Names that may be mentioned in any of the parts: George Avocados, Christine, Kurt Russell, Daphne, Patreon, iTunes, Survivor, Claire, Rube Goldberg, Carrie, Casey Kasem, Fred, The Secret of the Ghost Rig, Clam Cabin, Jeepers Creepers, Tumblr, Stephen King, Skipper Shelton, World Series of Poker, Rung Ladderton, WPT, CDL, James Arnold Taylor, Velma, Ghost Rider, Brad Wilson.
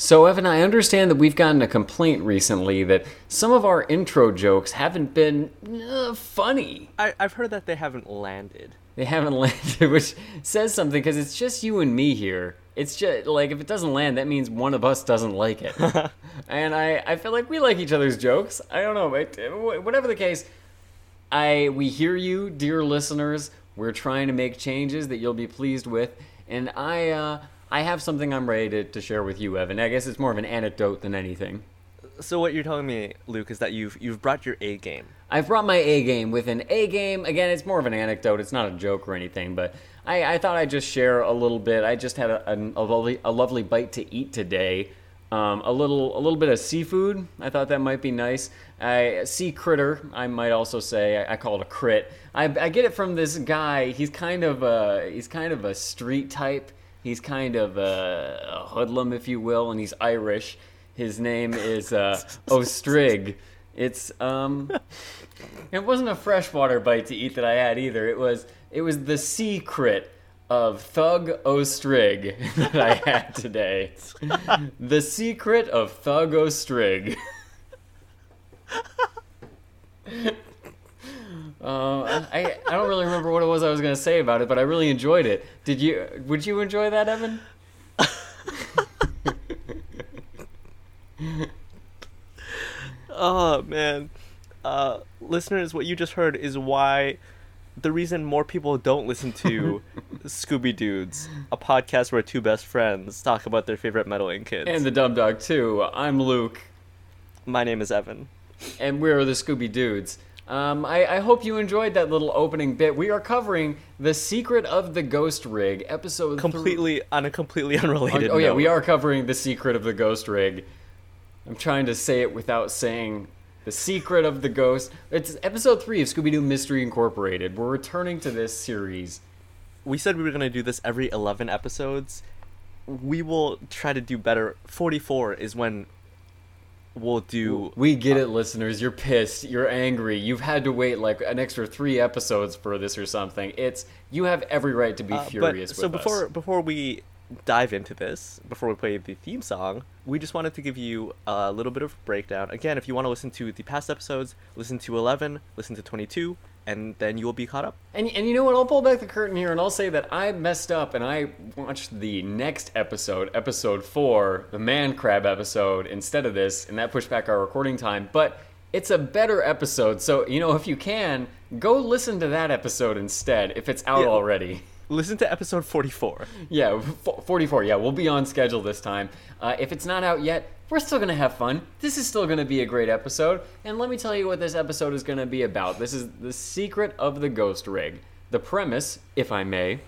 So, Evan, I understand that we've gotten a complaint recently that some of our intro jokes haven't been funny. I've heard that they haven't landed. They haven't landed, which says something, because it's just you and me here. It's just, like, if it doesn't land, that means one of us doesn't like it. And I feel like we like each other's jokes. I don't know, but whatever the case, we hear you, dear listeners. We're trying to make changes that you'll be pleased with, and I have something I'm ready to share with you, Evan. I guess it's more of an anecdote than anything. So what you're telling me, Luke, is that you've brought your A game. I've brought my A game with an A game. Again, it's more of an anecdote. It's not a joke or anything, but I thought I'd just share a little bit. I just had a lovely bite to eat today. A little bit of seafood. I thought that might be nice. Sea critter, I might also say. I call it a crit. I get it from this guy. He's kind of a street type. He's kind of a hoodlum, if you will, and he's Irish. His name is O'Strig. It's it wasn't a freshwater bite to eat that I had either. It was the sea crit of Thug O'Strig that I had today. The secret of Thug O'Strig. I don't really remember what it was I was going to say about it, but I really enjoyed it. Would you enjoy that, Evan? Oh, man. Listeners, what you just heard is the reason more people don't listen to Scooby-Doo's, a podcast where two best friends talk about their favorite metal ink kids. And the Dumb Dog, too. I'm Luke. My name is Evan. And we're the Scooby-Doo's. I hope you enjoyed that little opening bit. We are covering The Secret of the Ghost Rig, episode on a completely unrelated note. Oh, yeah, we are covering The Secret of the Ghost Rig. I'm trying to say it without saying The Secret of the Ghost. It's episode 3 of Scooby-Doo Mystery Incorporated. We're returning to this series. We said we were going to do this every 11 episodes. We will try to do better. 44 is when... we'll do. We get it, listeners. You're pissed. You're angry. You've had to wait like an extra 3 episodes for this or something. You have every right to be furious with us. So before we dive into this, before we play the theme song, we just wanted to give you a little bit of a breakdown. Again, if you want to listen to the past episodes, listen to 11, listen to 22, and then you'll be caught up. And you know what? I'll pull back the curtain here and I'll say that I messed up and I watched the next episode, episode 4, the Man Crab episode, instead of this, and that pushed back our recording time. But it's a better episode, so, you know, if you can, go listen to that episode instead, if it's out already. Listen to episode 44. Yeah, 44, yeah, we'll be on schedule this time. If it's not out yet, we're still going to have fun. This is still going to be a great episode. And let me tell you what this episode is going to be about. This is The Secret of the Ghost Rig. The premise, if I may...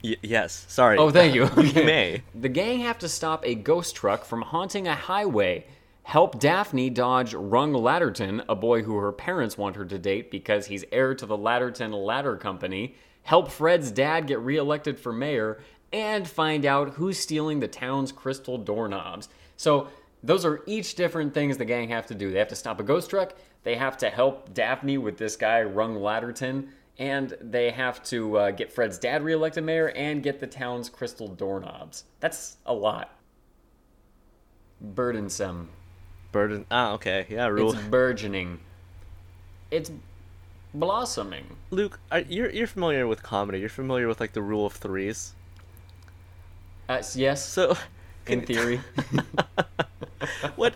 yes, sorry. Oh, thank you. Okay. You may. The gang have to stop a ghost truck from haunting a highway. Help Daphne dodge Rung Ladderton, a boy who her parents want her to date because he's heir to the Ladderton Ladder Company. Help Fred's dad get reelected for mayor, and find out who's stealing the town's crystal doorknobs. So those are each different things the gang have to do. They have to stop a ghost truck. They have to help Daphne with this guy, Rung Ladderton. And they have to get Fred's dad reelected mayor and get the town's crystal doorknobs. That's a lot. Burdensome. Okay. Yeah, It's burgeoning. It's blossoming. Luke, you're familiar with comedy. You're familiar with, like, the rule of threes? Yes. So, in theory. When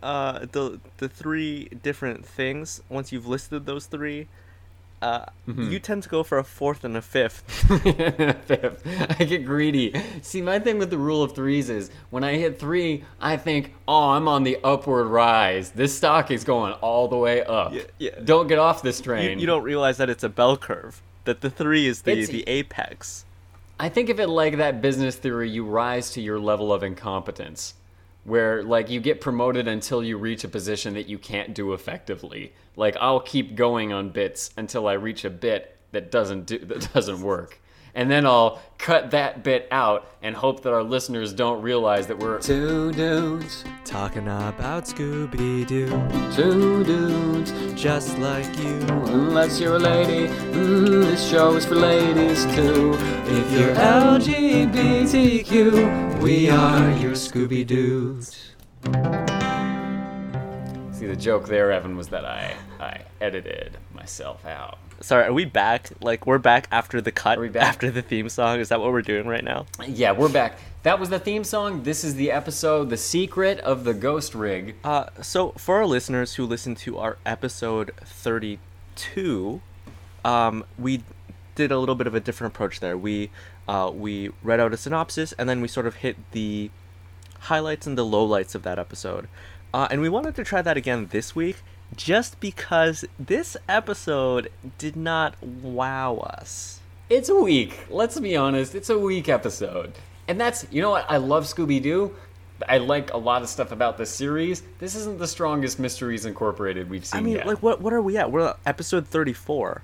the three different things, once you've listed those three... you tend to go for a fourth and a fifth. I get greedy. See, my thing with the rule of threes is when I hit 3, I think, oh, I'm on the upward rise. This stock is going all the way up. Yeah. Don't get off this train. You don't realize that it's a bell curve, that the 3 is the apex. I think of it like that business theory, you rise to your level of incompetence, where, like, you get promoted until you reach a position that you can't do effectively. Like, I'll keep going on bits until I reach a bit that doesn't work. and then I'll cut that bit out and hope that our listeners don't realize that we're two dudes talking about Scooby-Doo. Two dudes just like you. Unless you're a lady, this show is for ladies too. If you're LGBTQ, we are your Scooby-Doos. See, the joke there, Evan, was that I edited myself out. Sorry, are we back? Like, we're back after the cut, after the theme song? Is that what we're doing right now? Yeah, we're back. That was the theme song. This is the episode, The Secret of the Ghost Rig. So, for our listeners who listened to our episode 32, we did a little bit of a different approach there. We read out a synopsis, and then we sort of hit the highlights and the lowlights of that episode. And we wanted to try that again this week, just because this episode did not wow us. It's a weak. Let's be honest. It's a weak episode. And that's, you know what? I love Scooby-Doo. I like a lot of stuff about this series. This isn't the strongest Mysteries Incorporated we've seen yet. I mean, like, what are we at? We're at episode 34.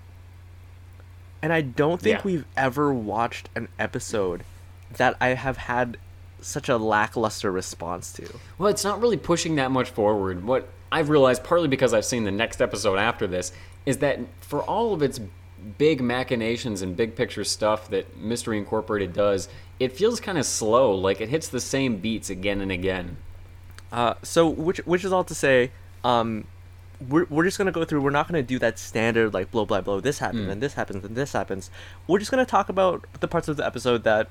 And I don't think we've ever watched an episode that I have had such a lackluster response to. Well, it's not really pushing that much forward. What I've realized, partly because I've seen the next episode after this, is that for all of its big machinations and big picture stuff that Mystery Incorporated does, it feels kind of slow, like it hits the same beats again and again. So which is all to say, we're just going to go through, we're not going to do that standard, like, blow, blah, blow, this happened, and this happens, and this happens. We're just going to talk about the parts of the episode that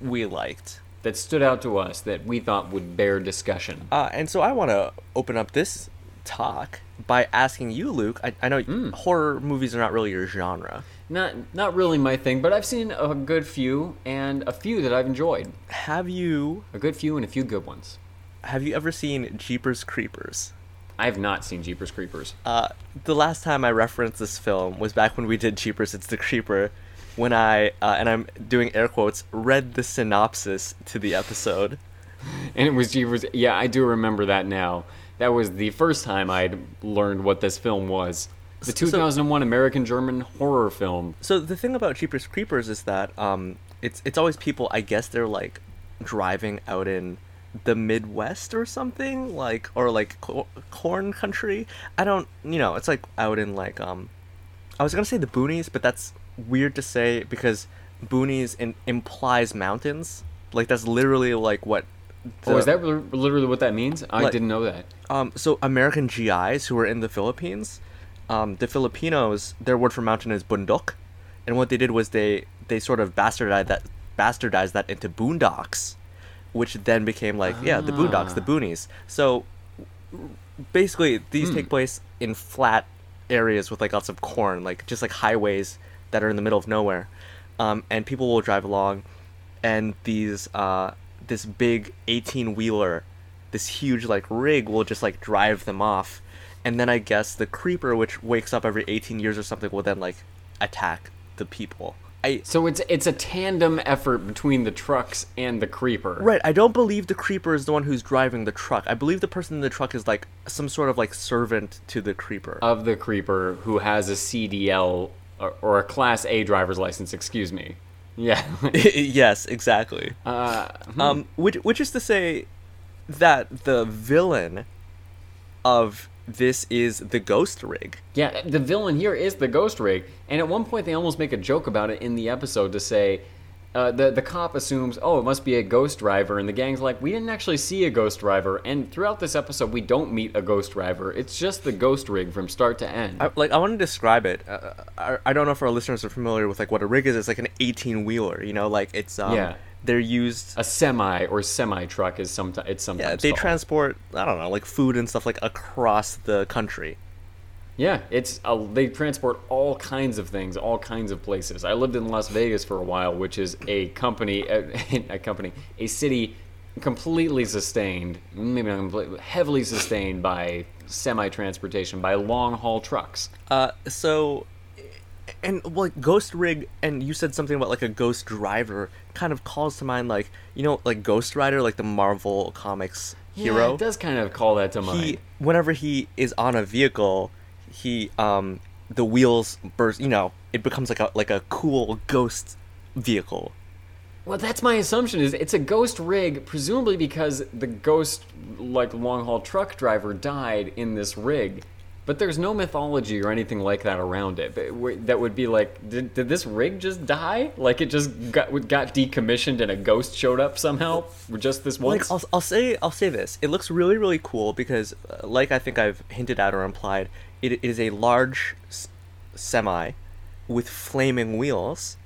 we liked, that stood out to us, that we thought would bear discussion. And so I want to open up this talk by asking you, Luke. I know horror movies are not really your genre. Not really my thing, but I've seen a good few and a few that I've enjoyed. Have you... A good few and a few good ones. Have you ever seen Jeepers Creepers? I have not seen Jeepers Creepers. The last time I referenced this film was back when we did Jeepers, It's the Creeper, when I, and I'm doing air quotes, read the synopsis to the episode. And it was Jeepers. Yeah, I do remember that now. That was the first time I'd learned what this film was. The 2001 American-German horror film. So the thing about Jeepers Creepers is that it's always people, I guess they're like driving out in the Midwest or something, like, or like corn country. I don't, you know, it's like out in like, I was going to say the boonies, but that's weird to say because boonies implies mountains. Like, that's literally like what is that literally what that means? I didn't know that. So American GIs who were in the Philippines, the Filipinos, their word for mountain is bundok, and what they did was they sort of bastardized that into boondocks, which then became like the boondocks, the boonies. So basically these take place in flat areas with like lots of corn, like just like highways that are in the middle of nowhere, and people will drive along, and these this big 18-wheeler, this huge like rig, will just like drive them off, and then I guess the creeper, which wakes up every 18 years or something, will then like attack the people. So it's a tandem effort between the trucks and the creeper. Right, I don't believe the creeper is the one who's driving the truck. I believe the person in the truck is like some sort of like servant to the creeper. Of the creeper who has a CDL or a Class A driver's license, excuse me. Yeah. Yes, exactly. Which is to say that the villain of this is the Ghost Rig. Yeah, the villain here is the Ghost Rig, and at one point they almost make a joke about it in the episode to say, the cop assumes, it must be a ghost driver, and the gang's like, we didn't actually see a ghost driver, and throughout this episode we don't meet a ghost driver. It's just the Ghost Rig from start to end. I want to describe it. I don't know if our listeners are familiar with like what a rig is. It's like an 18-wheeler, you know, like it's they're used, a semi or semi truck is sometimes they transport, I don't know, like food and stuff like across the country. Yeah, they transport all kinds of things, all kinds of places. I lived in Las Vegas for a while, which is a city completely sustained, maybe not completely, heavily sustained by semi-transportation, by long-haul trucks. So, and like Ghost Rig, and you said something about like a ghost driver, kind of calls to mind like, you know, like Ghost Rider, like the Marvel Comics hero. Yeah, it does kind of call that to mind. Whenever he is on a vehicle, the wheels burst, you know, it becomes like a cool ghost vehicle. Well, that's my assumption, is it's a ghost rig, presumably because the ghost, like, long-haul truck driver died in this rig. But there's no mythology or anything like that around it. That would be like, did this rig just die? Like, it just got decommissioned and a ghost showed up somehow? Just this once? Like, I'll say this. It looks really, really cool because, like I think I've hinted at or implied, it is a large semi with flaming wheels.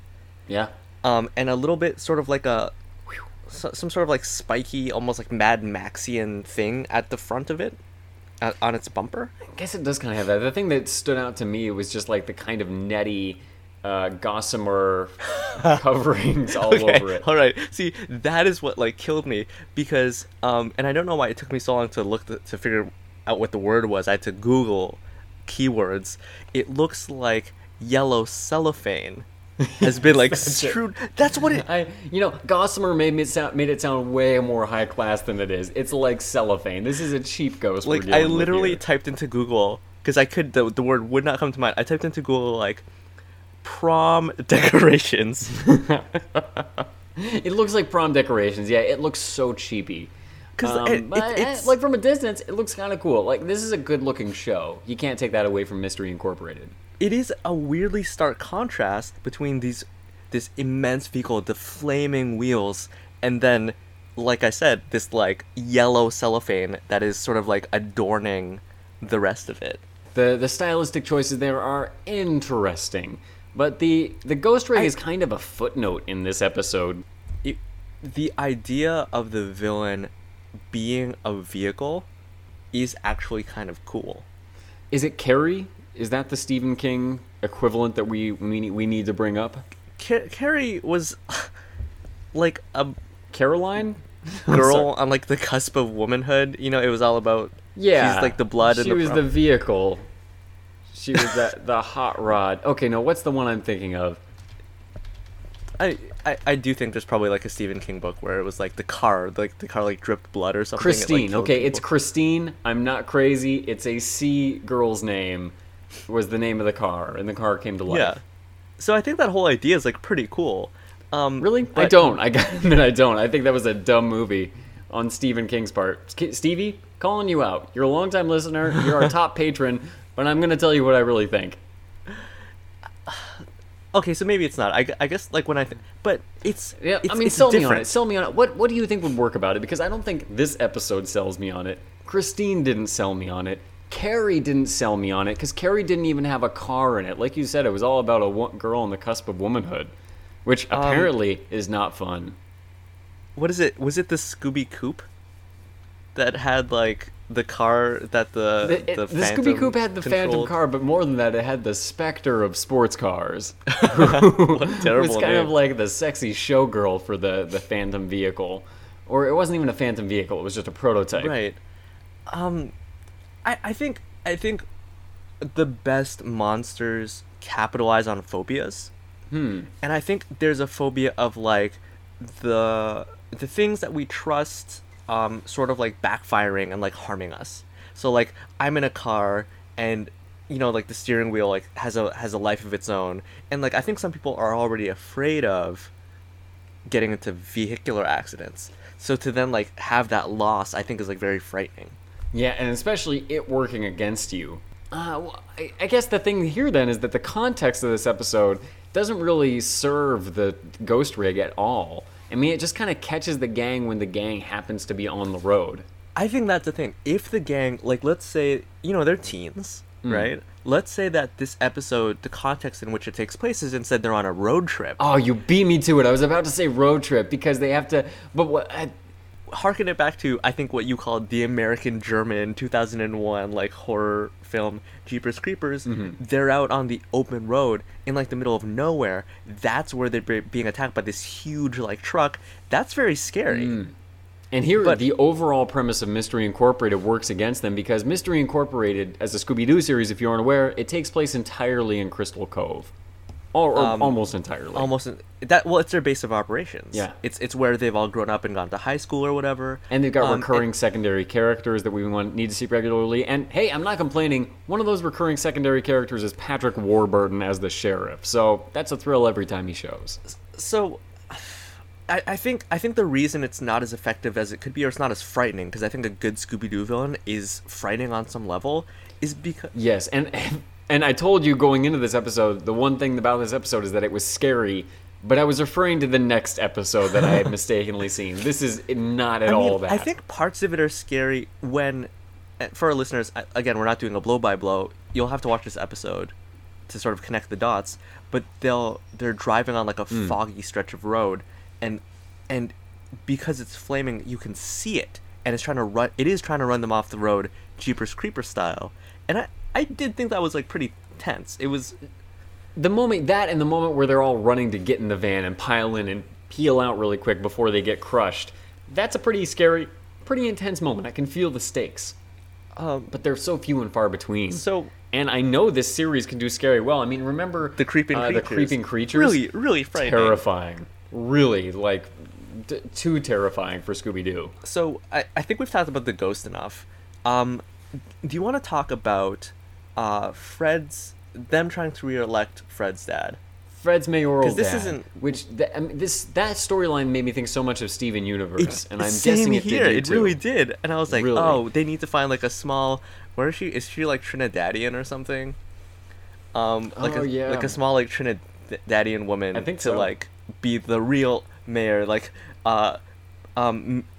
Yeah. And a little bit sort of like some sort of like spiky, almost like Mad Maxian thing at the front of it, on its bumper. I guess it does kind of have that. The thing that stood out to me was just like the kind of netty, gossamer coverings all over it. All right. See, that is what like killed me because, and I don't know why it took me so long to to figure out what the word was. I had to Google keywords. It looks like yellow cellophane has been like strewed. That's what it. Gossamer made it sound way more high class than it is. It's like cellophane. This is a cheap ghost. Like I literally typed into Google because I could. The word would not come to mind. I typed into Google like prom decorations. It looks like prom decorations. Yeah, it looks so cheapy. Because like from a distance, it looks kind of cool. Like this is a good looking show. You can't take that away from Mystery Incorporated. It is a weirdly stark contrast between this immense vehicle, the flaming wheels, and then, like I said, this like yellow cellophane that is sort of like adorning the rest of it. The stylistic choices there are interesting, but the ghost rig is kind of a footnote in this episode. The idea of the villain being a vehicle is actually kind of cool. Is it Carrie? Is that the Stephen King equivalent that we need to bring up? Carrie was like a Caroline girl on like the cusp of womanhood. You know, it was all about she's like the blood. She was the vehicle. She was the hot rod. Okay, no, what's the one I'm thinking of? I do think there's probably like a Stephen King book where it was like the car like dripped blood or something. Christine. It's Christine. I'm not crazy. It's a C girl's name. Was the name of the car, and the car came to life. Yeah, so I think that whole idea is like pretty cool. Really, but... I gotta admit, I don't. I think that was a dumb movie on Stephen King's part. Stevie, calling you out. You're a longtime listener. You're our top patron, but I'm gonna tell you what I really think. Okay, so maybe it's not. I guess like when I think, but it's yeah. It's, I mean, sell me on it. Sell me on it. What do you think would work about it? Because I don't think this episode sells me on it. Christine didn't sell me on it. Carrie didn't sell me on it because Carrie didn't even have a car in it. Like you said, it was all about a girl on the cusp of womanhood, which apparently is not fun. What is it? Was it the Scooby Coupe that had like the car that the Scooby Coupe had the controlled... Phantom car, but more than that, it had the specter of sports cars. It was kind of like the sexy showgirl for the Phantom vehicle, or it wasn't even a Phantom vehicle. It was just a prototype. Right. I think the best monsters capitalize on phobias. And I think there's a phobia of like the things that we trust sort of like backfiring and like harming us. So like I'm in a car and you know like the steering wheel like has a life of its own, and like I think some people are already afraid of getting into vehicular accidents. So to then like have that loss I think is like very frightening. Yeah, and especially it working against you. I guess the thing here then is that the context of this episode doesn't really serve the ghost rig at all. I mean, it just kind of catches the gang when the gang happens to be on the road. I think that's the thing. If the gang, like let's say, you know, they're teens, right? Let's say that this episode, the context in which it takes place is instead they're on a road trip. Oh, you beat me to it. I was about to say road trip because they have to, but what... harken it back to I think what you called the American German 2001 like horror film Jeepers Creepers. They're out on the open road in like the middle of nowhere. That's where they're being attacked by this huge like truck. That's very scary. And here the overall premise of Mystery Incorporated works against them because Mystery Incorporated as a Scooby-Doo series, if you aren't aware, it takes place entirely in Crystal Cove. Or almost entirely. Well, it's their base of operations. Yeah. It's where they've all grown up and gone to high school or whatever. And they've got recurring secondary characters that we need to see regularly. And, hey, I'm not complaining. One of those recurring secondary characters is Patrick Warburton as the sheriff. So that's a thrill every time he shows. So I think the reason it's not as effective as it could be, or it's not as frightening, because I think a good Scooby-Doo villain is frightening on some level, is because... Yes, and I told you going into this episode, the one thing about this episode is that it was scary, but I was referring to the next episode that I had mistakenly seen. This is not at all that. I think parts of it are scary when, for our listeners, again, we're not doing a blow-by-blow. You'll have to watch this episode to sort of connect the dots, but they're driving on like a foggy stretch of road, and because it's flaming, you can see it, and it is trying to run them off the road, Jeepers Creepers style, and I did think that was, like, pretty tense. It was... The moment where they're all running to get in the van and pile in and peel out really quick before they get crushed, that's a pretty scary, pretty intense moment. I can feel the stakes. But they're so few and far between. And I know this series can do scary well. I mean, remember... The creeping creatures. Really, really frightening. Terrifying. Really, like, too terrifying for Scooby-Doo. So, I think we've talked about the ghost enough. Do you want to talk about... them trying to re-elect Fred's dad. Fred's mayoral dad. Because this isn't... That storyline made me think so much of Steven Universe, and I'm guessing it did. It really did. And I was like, oh, they need to find like a small... Where is she? Is she like Trinidadian or something? Like a small like Trinidadian woman. I think so. To like be the real mayor, like...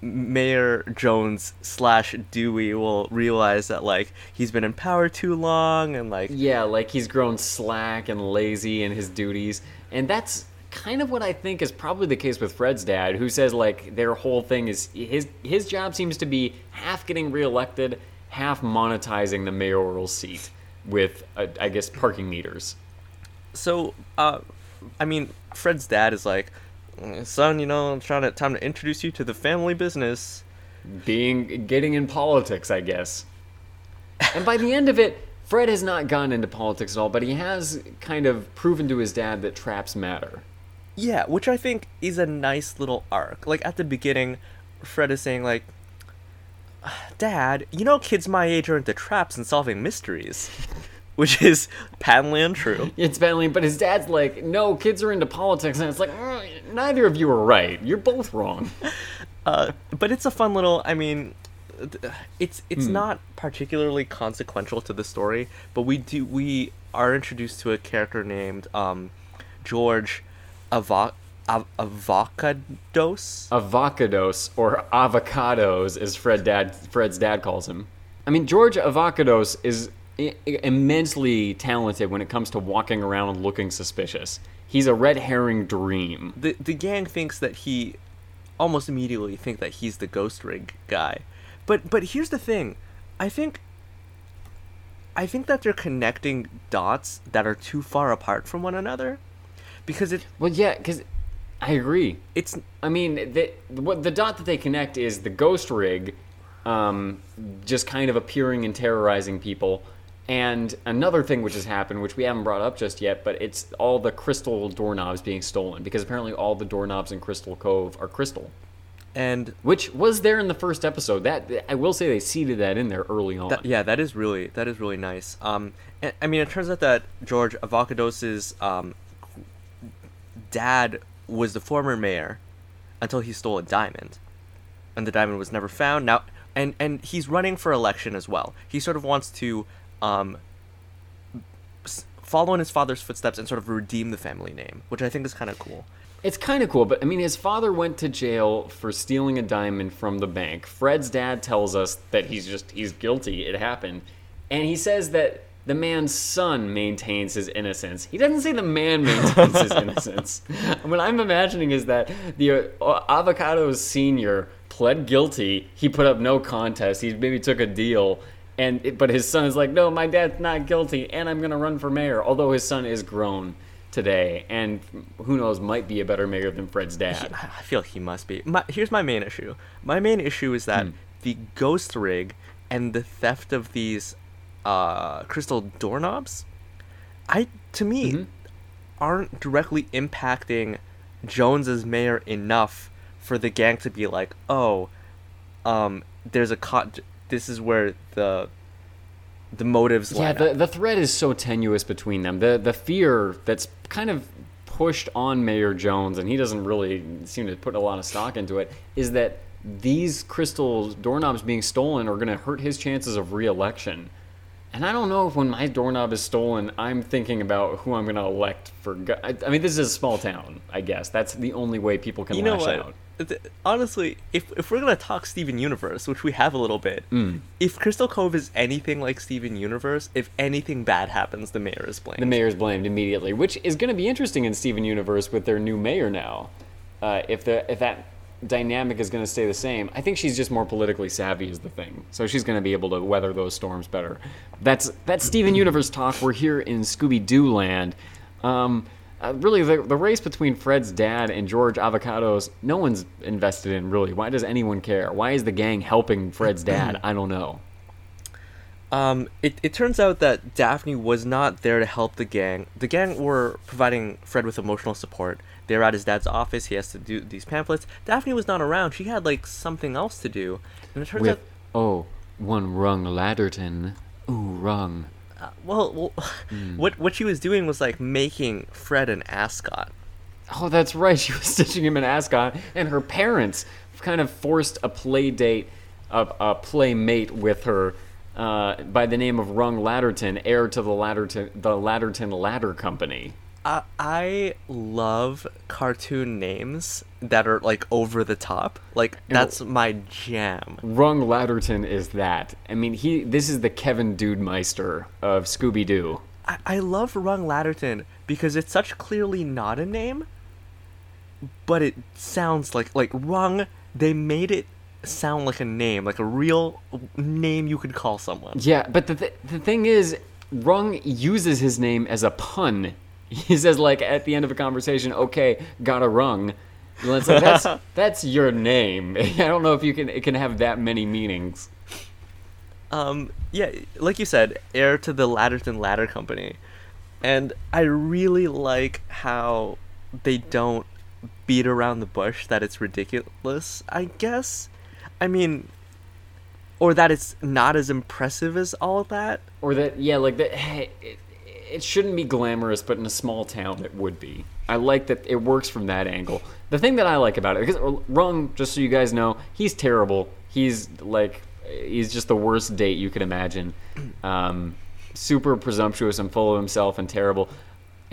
Mayor Jones / Dewey will realize that like he's been in power too long and like yeah, like he's grown slack and lazy in his duties, and that's kind of what I think is probably the case with Fred's dad, who says like their whole thing is his job seems to be half getting reelected, half monetizing the mayoral seat with I guess parking meters. So I mean, Fred's dad is like, son, you know, I'm time to introduce you to the family business. Getting in politics, I guess. And by the end of it, Fred has not gone into politics at all, but he has kind of proven to his dad that traps matter. Yeah, which I think is a nice little arc. Like, at the beginning, Fred is saying, like, Dad, you know kids my age are into traps and solving mysteries. Which is patently untrue. It's patently, but his dad's like, no, kids are into politics. And it's like, neither of you are right. You're both wrong. But it's a fun little, I mean, it's not particularly consequential to the story, but we are introduced to a character named George Avocados. Avocados, or Avocados, as Fred's dad calls him. I mean, George Avocados is... immensely talented when it comes to walking around looking suspicious. He's a red herring dream. The gang thinks that he almost immediately think that he's the Ghost Rig guy. But here's the thing. I think that they're connecting dots that are too far apart from one another. Because I agree. The dot that they connect is the Ghost Rig just kind of appearing and terrorizing people. And another thing which has happened, which we haven't brought up just yet, but it's all the crystal doorknobs being stolen, because apparently all the doorknobs in Crystal Cove are crystal. And which was there in the first episode. That I will say they seeded that in there early on. That is really nice. It turns out that George Avocados' dad was the former mayor until he stole a diamond. And the diamond was never found. Now and he's running for election as well. He sort of wants to follow in his father's footsteps and sort of redeem the family name, which I think is kind of cool. It's kind of cool, but I mean, his father went to jail for stealing a diamond from the bank. Fred's dad tells us that he's guilty. It happened. And he says that the man's son maintains his innocence. He doesn't say the man maintains his innocence. What I'm imagining is that the Avocados Sr. pled guilty. He put up no contest. He maybe took a deal. But his son is like, no, my dad's not guilty, and I'm going to run for mayor. Although his son is grown today, and who knows, might be a better mayor than Fred's dad. I feel he must be. Here's my main issue. My main issue is that the Ghost Rig and the theft of these crystal doorknobs, to me, aren't directly impacting Jones as mayor enough for the gang to be like, oh, there's a this is where the motives lie. Yeah, the thread is so tenuous between them. The fear that's kind of pushed on Mayor Jones, and he doesn't really seem to put a lot of stock into it, is that these crystal doorknobs being stolen are going to hurt his chances of re-election. And I don't know if when my doorknob is stolen, I'm thinking about who I'm going to elect for... I mean, this is a small town, I guess. That's the only way people can lash out. Honestly, if we're going to talk Steven Universe, which we have a little bit, if Crystal Cove is anything like Steven Universe, if anything bad happens, the mayor is blamed. The mayor is blamed immediately, which is going to be interesting in Steven Universe with their new mayor now. If that dynamic is going to stay the same, I think she's just more politically savvy is the thing. So she's going to be able to weather those storms better. That's Steven Universe talk. We're here in Scooby-Doo land. Really, the race between Fred's dad and George Avocados, no one's invested in, really. Why does anyone care? Why is the gang helping Fred's dad? I don't know. It turns out that Daphne was not there to help the gang. The gang were providing Fred with emotional support. They're at his dad's office. He has to do these pamphlets. Daphne was not around. She had, something else to do. And it turns out... one Rung Ladderton. Ooh, Rung. What she was doing was, making Fred an ascot. Oh, that's right. She was stitching him an ascot. And her parents kind of forced a play date, a playmate with her by the name of Rung Ladderton, heir to the Ladderton Ladder Company. I love cartoon names that are over the top. That's my jam. Rung Ladderton is that. I mean, this is the Kevin Dudemeister of Scooby-Doo. I love Rung Ladderton because it's such clearly not a name, but it sounds like Rung. They made it sound like a name, like a real name you could call someone. Yeah, but the thing is, Rung uses his name as a pun. He says, at the end of a conversation, okay, got a rung. That's your name. I don't know if it can have that many meanings. Yeah, like you said, heir to the Ladderton Ladder Company. And I really like how they don't beat around the bush that it's ridiculous, I guess. I mean... or that it's not as impressive as all of that. Or that, yeah, it shouldn't be glamorous, but in a small town it would be. I like that it works from that angle. The thing that I like about it, because Rung, just so you guys know, he's terrible. He's just the worst date you could imagine. Super presumptuous and full of himself and terrible.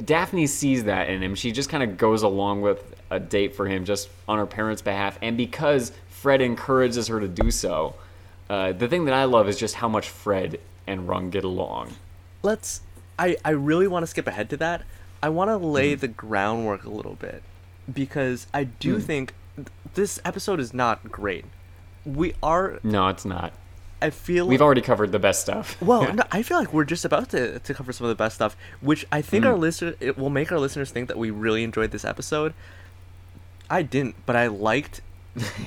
Daphne sees that in him. She just kind of goes along with a date for him just on her parents' behalf. And because Fred encourages her to do so, the thing that I love is just how much Fred and Rung get along. I really want to skip ahead to that. I want to lay the groundwork a little bit, because I do think this episode is not great. No, it's not. I feel we've already covered the best stuff. Well, no, I feel like we're just about to cover some of the best stuff, which I think it will make our listeners think that we really enjoyed this episode. I didn't, but I liked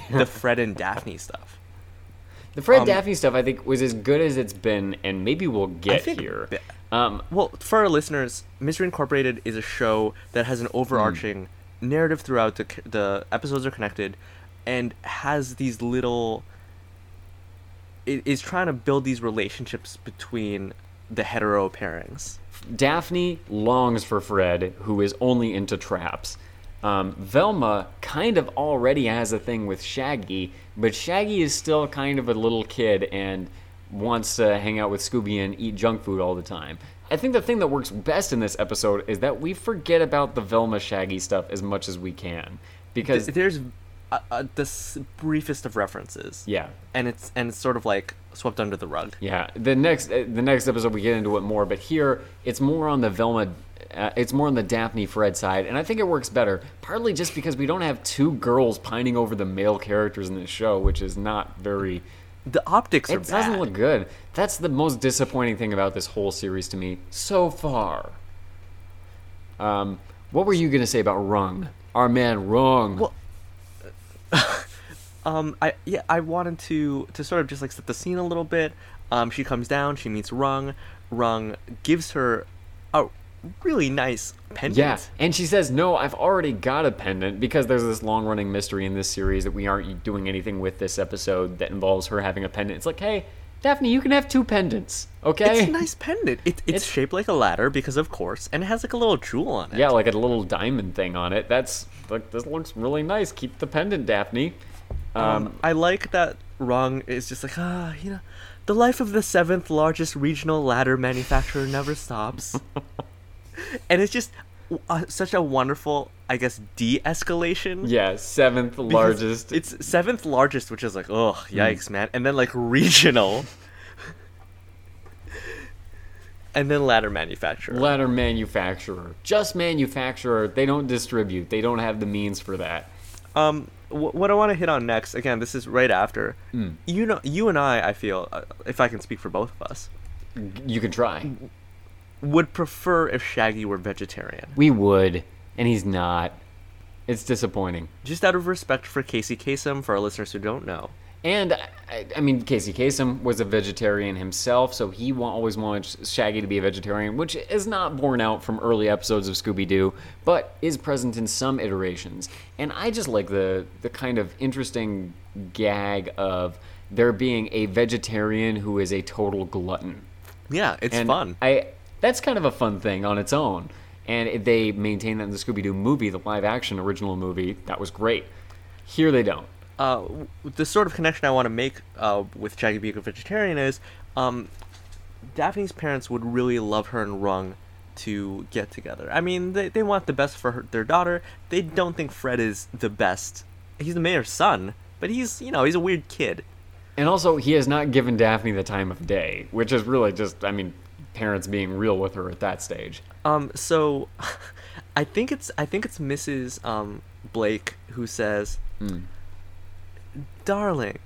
the Fred and Daphne stuff. The Fred Daphne stuff, I think, was as good as it's been, and maybe we'll get here. For our listeners, Mystery Incorporated is a show that has an overarching narrative throughout. The episodes are connected, and has these little... It is trying to build these relationships between the hetero pairings. Daphne longs for Fred, who is only into traps. Velma kind of already has a thing with Shaggy, but Shaggy is still kind of a little kid and wants to hang out with Scooby and eat junk food all the time. I think the thing that works best in this episode is that we forget about the Velma Shaggy stuff as much as we can, because there's the briefest of references. Yeah, and it's sort of swept under the rug. Yeah, the next episode we get into it more, but here it's more on the Velma. It's more on the Daphne Fred side, and I think it works better, partly just because we don't have two girls pining over the male characters in this show, which is not very... The optics are bad. It doesn't look good. That's the most disappointing thing about this whole series to me so far. What were you going to say about Rung? Our man Rung. Well, I wanted to sort of just set the scene a little bit. She comes down, she meets Rung. Rung gives her... really nice pendant. Yeah, and she says, no, I've already got a pendant, because there's this long-running mystery in this series that we aren't doing anything with this episode that involves her having a pendant. It's like, hey, Daphne, you can have two pendants, okay? It's a nice pendant. It's shaped like a ladder, because of course, and it has like a little jewel on it. Yeah, like a little diamond thing on it. That's like, this looks really nice. Keep the pendant, Daphne. I like that Rung is just like, you know, the life of the seventh largest regional ladder manufacturer never stops. And it's just such a wonderful, I guess, de-escalation. Yeah, seventh largest. It's seventh largest, which is like, oh, yikes, man. And then like regional. And then ladder manufacturer. Ladder manufacturer. Just manufacturer. They don't distribute. They don't have the means for that. What I want to hit on next, again, this is right after. You know, you and I feel, if I can speak for both of us. You can try. Would prefer if Shaggy were vegetarian. We would, and he's not. It's disappointing. Just out of respect for Casey Kasem, for our listeners who don't know. And, I mean, Casey Kasem was a vegetarian himself, so he always wanted Shaggy to be a vegetarian, which is not borne out from early episodes of Scooby-Doo, but is present in some iterations. And I just like the kind of interesting gag of there being a vegetarian who is a total glutton. Yeah, it's fun. That's kind of a fun thing on its own. And they maintain that in the Scooby-Doo movie, the live-action original movie. That was great. Here they don't. The sort of connection I want to make with Shaggy being a vegetarian is Daphne's parents would really love her and Rung to get together. I mean, they want the best for their daughter. They don't think Fred is the best. He's the mayor's son, but he's a weird kid. And also, he has not given Daphne the time of day, which is really just, I mean, parents being real with her at that stage. So I think it's Mrs. Blake who says, "Darling,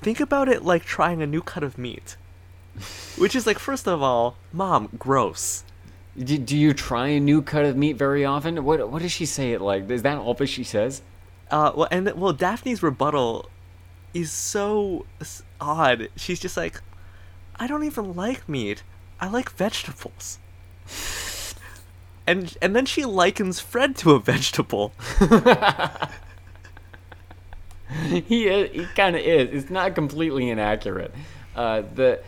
think about it like trying a new cut of meat." Which is like, first of all, Mom, gross. Do you try a new cut of meat very often? What does she say it like? Is that all that she says? Well, Daphne's rebuttal is so odd. She's just like, "I don't even like meat. I like vegetables." And then she likens Fred to a vegetable. He kind of is. It's not completely inaccurate. The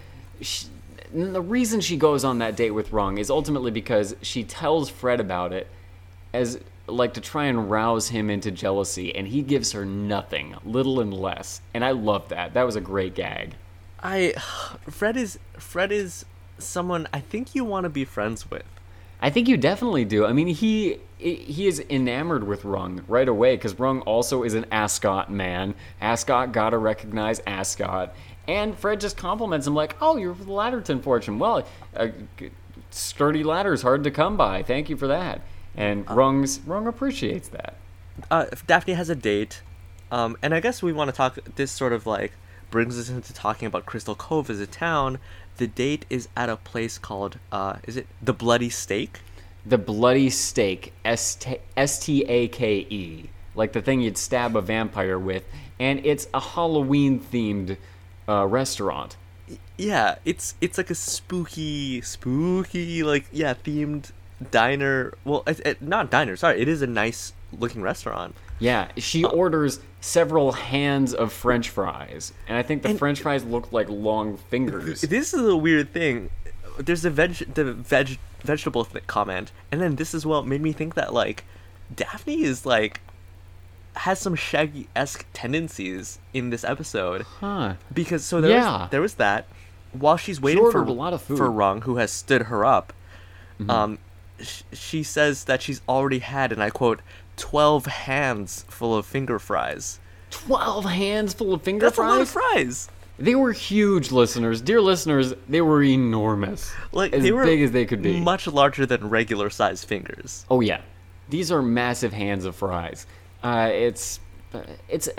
reason she goes on that date with Rung is ultimately because she tells Fred about it as like to try and rouse him into jealousy, and he gives her nothing, little and less. And I love that. That was a great gag. Fred is someone I think you want to be friends with. I think you definitely do. I mean, he is enamored with Rung right away, because Rung also is an Ascot man. Ascot, gotta recognize Ascot. And Fred just compliments him like, "Oh, you're with the Ladderton fortune. Well, a sturdy ladder's hard to come by. Thank you for that." And Rung appreciates that. Daphne has a date, and I guess we want to talk. This sort of like brings us into talking about Crystal Cove as a town. The date is at a place called, is it The Bloody Steak? The Bloody Steak, S-T-A-K-E, like the thing you'd stab a vampire with, and it's a Halloween-themed restaurant. Yeah, it's like a spooky, like, yeah, themed diner. Well, not diner, sorry, it is a nice-looking restaurant. Yeah, she orders several hands of French fries, and I think the French fries looked like long fingers. This is a weird thing. There's the vegetable comment, and then this as well made me think that like Daphne is like has some Shaggy-esque tendencies in this episode. Huh? Because so there was that while she's waiting for a lot of food for Rung, who has stood her up. She says that she's already had, and I quote, 12 hands full of finger fries. 12 hands full of finger fries? That's a lot of fries. They were huge, listeners. Dear listeners, they were enormous. Like, as big as they could be. Much larger than regular-sized fingers. Oh, yeah. These are massive hands of fries. It's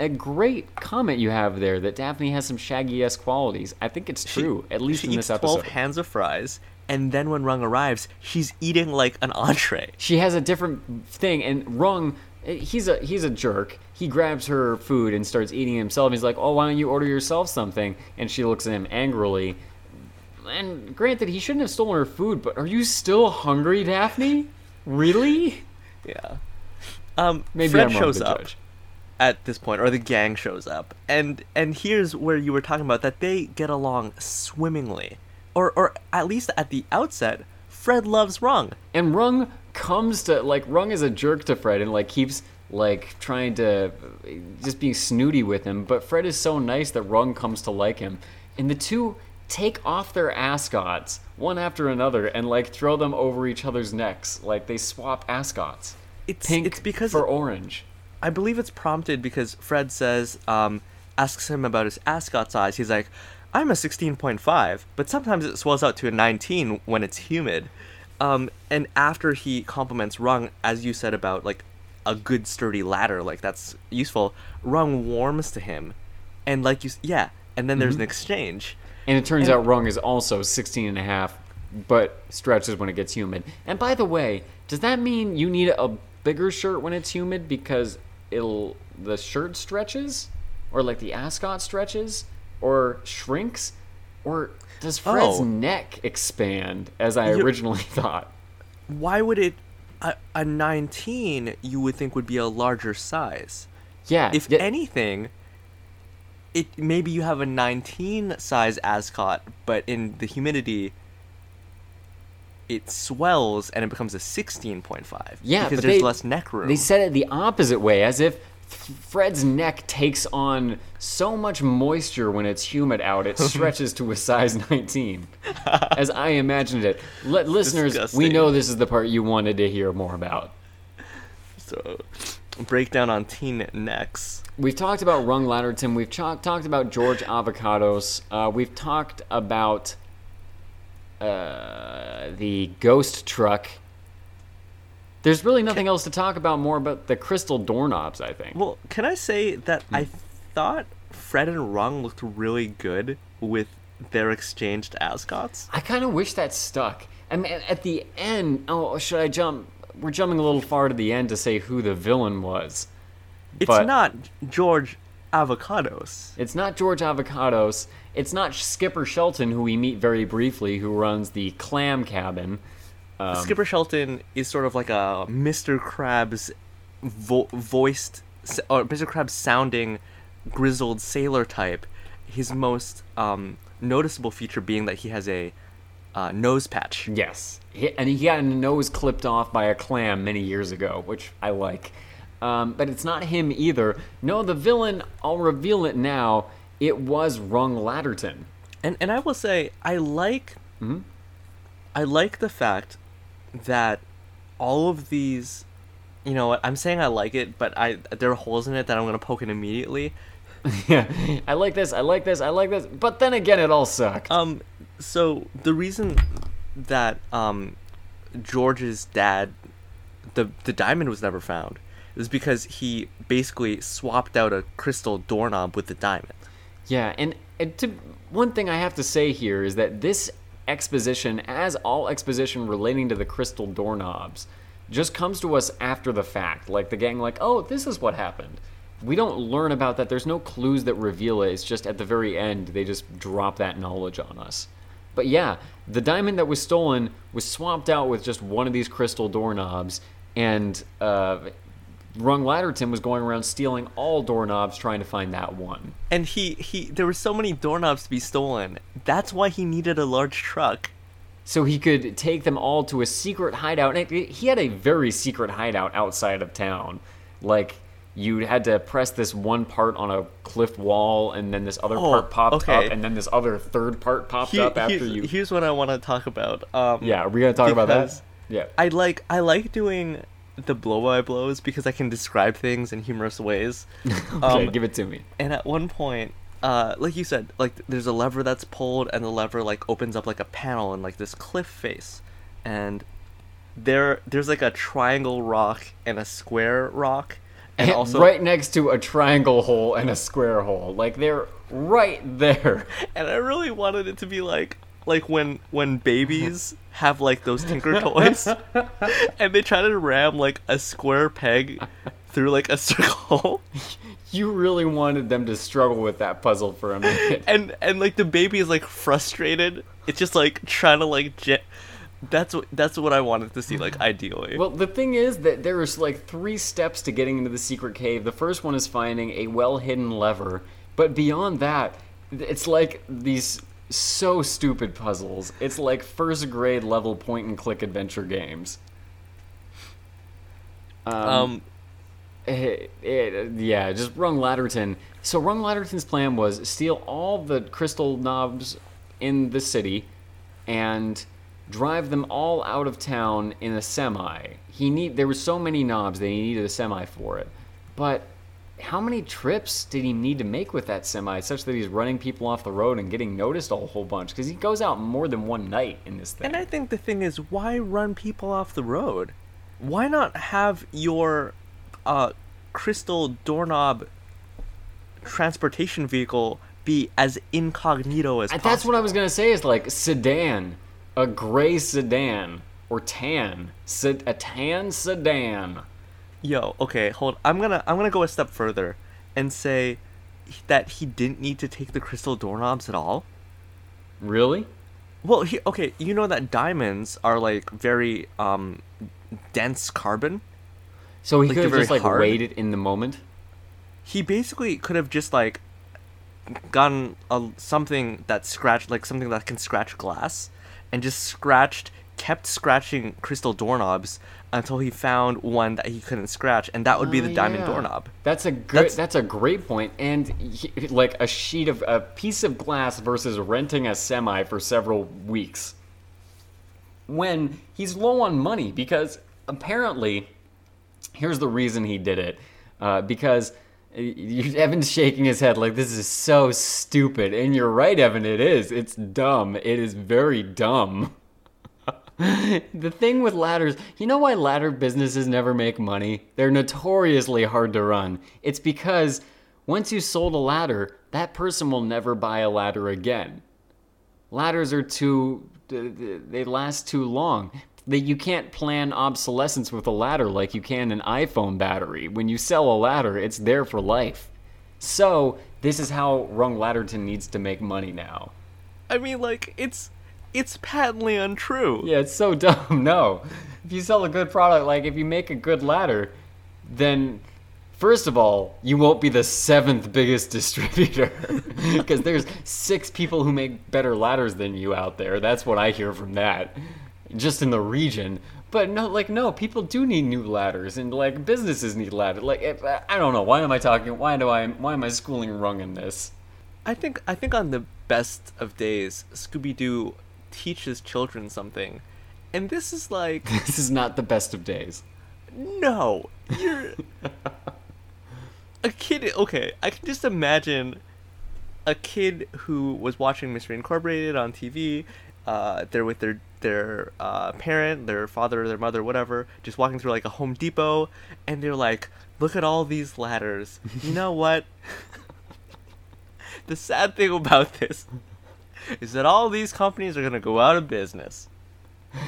a great comment you have there that Daphne has some Shaggy-esque qualities. I think it's true, at least in this episode. She eats 12 hands of fries. And then when Rung arrives, she's eating like an entree. She has a different thing, and Rung, he's a jerk. He grabs her food and starts eating himself. He's like, "Oh, why don't you order yourself something?" And she looks at him angrily. And granted, he shouldn't have stolen her food, but are you still hungry, Daphne? Really? Yeah. Maybe Fred shows up at this point, or the gang shows up, and here's where you were talking about that they get along swimmingly, or at least at the outset. Fred loves Rung, and Rung comes to like Rung is a jerk to Fred and like keeps like trying to just being snooty with him, but Fred is so nice that Rung comes to like him, and the two take off their ascots one after another and like throw them over each other's necks, like they swap ascots. It's because for orange. I believe it's prompted because Fred says, asks him about his ascot size. He's like, I'm a 16.5, but sometimes it swells out to a 19 when it's humid. And after he compliments Rung, as you said about like a good sturdy ladder, like that's useful. Rung warms to him, and like you, yeah. And then there's an exchange. And it turns out Rung is also 16.5, but stretches when it gets humid. And by the way, does that mean you need a bigger shirt when it's humid because the shirt stretches, or like the ascot stretches or shrinks, or does Fred's neck expand as I originally thought? Why would it a 19 you would think would be a larger size? Yeah. If anything, it maybe you have a 19 size ascot, but in the humidity it swells and it becomes a 16.5. Yeah, because there's less neck room. They said it the opposite way, as if Fred's neck takes on so much moisture when it's humid out, it stretches to a size 19, as I imagined it. Listeners, disgusting. We know this is the part you wanted to hear more about. So, breakdown on teen necks. We've talked about Rung Ladderton. We've talked about George Avocados. We've talked about the ghost truck. There's really nothing else to talk about more about the crystal doorknobs, I think. Well, can I say that I thought Fred and Rung looked really good with their exchanged ascots? I kind of wish that stuck. I mean, at the end, should I jump? We're jumping a little far to the end to say who the villain was. It's not George Avocados. It's not George Avocados. It's not Skipper Shelton, who we meet very briefly, who runs the Clam Cabin. Skipper Shelton is sort of like a Mr. Krabs voiced, or Mr. Krabs sounding grizzled sailor type. His most noticeable feature being that he has a nose patch. Yes. And he got a nose clipped off by a clam many years ago, which I like. But it's not him either. No, the villain, I'll reveal it now, it was Rung Ladderton. And I will say, I like... Mm-hmm. I like the fact that all of these, you know what, I'm saying I like it, but there are holes in it that I'm going to poke in immediately. Yeah, I like this, but then again, it all sucked. So the reason that George's dad, the diamond was never found, is because he basically swapped out a crystal doorknob with the diamond. Yeah, and one thing I have to say here is that this exposition, as all exposition relating to the crystal doorknobs, just comes to us after the fact. Like the gang, like, oh, this is what happened. We don't learn about that. There's no clues that reveal it. It's just at the very end they just drop that knowledge on us. But yeah, the diamond that was stolen was swapped out with just one of these crystal doorknobs, and Rung Ladderton was going around stealing all doorknobs trying to find that one. And he there were so many doorknobs to be stolen. That's why he needed a large truck, so he could take them all to a secret hideout. And he had a very secret hideout outside of town. Like, you had to press this one part on a cliff wall, and then this other part popped up, and then this other third part popped up after you. Here's what I want to talk about. Yeah, are we going to talk about that? Yeah. I like doing the blow-by-blows because I can describe things in humorous ways. Okay, give it to me. And at one point, like you said, like there's a lever that's pulled, and the lever like opens up like a panel and like this cliff face, and there's like a triangle rock and a square rock, and also right next to a triangle hole and a square hole, like they're right there. And I really wanted it to be like when babies have like those Tinker Toys and they try to ram like a square peg through like a circle. you really wanted them to struggle with that puzzle for a minute. And like the baby is like frustrated. It's just like trying to like that's what I wanted to see, like, ideally. Well, the thing is that there is like 3 steps to getting into the secret cave. The first one is finding a well-hidden lever, but beyond that, it's like these so stupid puzzles. It's like first grade level point and click adventure games. Just Rung Ladderton. So Rung Ladderton's plan was steal all the crystal knobs in the city and drive them all out of town in a semi. There were so many knobs that he needed a semi for it. But how many trips did he need to make with that semi such that he's running people off the road and getting noticed a whole bunch? Because he goes out more than one night in this thing. And I think the thing is, why run people off the road? Why not have your crystal doorknob transportation vehicle be as incognito as possible? That's what I was going to say, is like sedan, a gray sedan, or tan, a tan sedan. Yo, okay, hold on. I'm gonna go a step further and say that he didn't need to take the crystal doorknobs at all. Really? Well, you know that diamonds are like very dense carbon. So he could have just like waited in the moment. He basically could have just like gotten something that scratched, like something that can scratch glass, and just kept scratching crystal doorknobs until he found one that he couldn't scratch, and that would be the diamond doorknob. That's a great point. And like a piece of glass versus renting a semi for several weeks when he's low on money, because apparently, here's the reason he did it, because Evan's shaking his head like, this is so stupid. And you're right, Evan, it is. It's dumb. It is very dumb. The thing with ladders, you know why ladder businesses never make money? They're notoriously hard to run. It's because once you sold a ladder, that person will never buy a ladder again. Ladders are they last too long. That you can't plan obsolescence with a ladder like you can an iPhone battery. When you sell a ladder, it's there for life. So this is how Rung Ladderton needs to make money now. I mean, like, it's patently untrue. Yeah, it's so dumb. No, if you sell a good product, like if you make a good ladder, then first of all, you won't be the 7th biggest distributor, because there's 6 people who make better ladders than you out there. That's what I hear from that. Just in the region. But no, people do need new ladders, and like businesses need ladders. Like, I don't know, why am I schooling Rung in this? I think on the best of days, Scooby-Doo teaches children something, and this is like this is not the best of days. No, you're a kid. Okay, I can just imagine a kid who was watching Mystery Incorporated on TV. They're with their parent, their father, their mother, whatever, just walking through like a Home Depot, and they're like, look at all these ladders. You know what? The sad thing about this is that all these companies are gonna go out of business.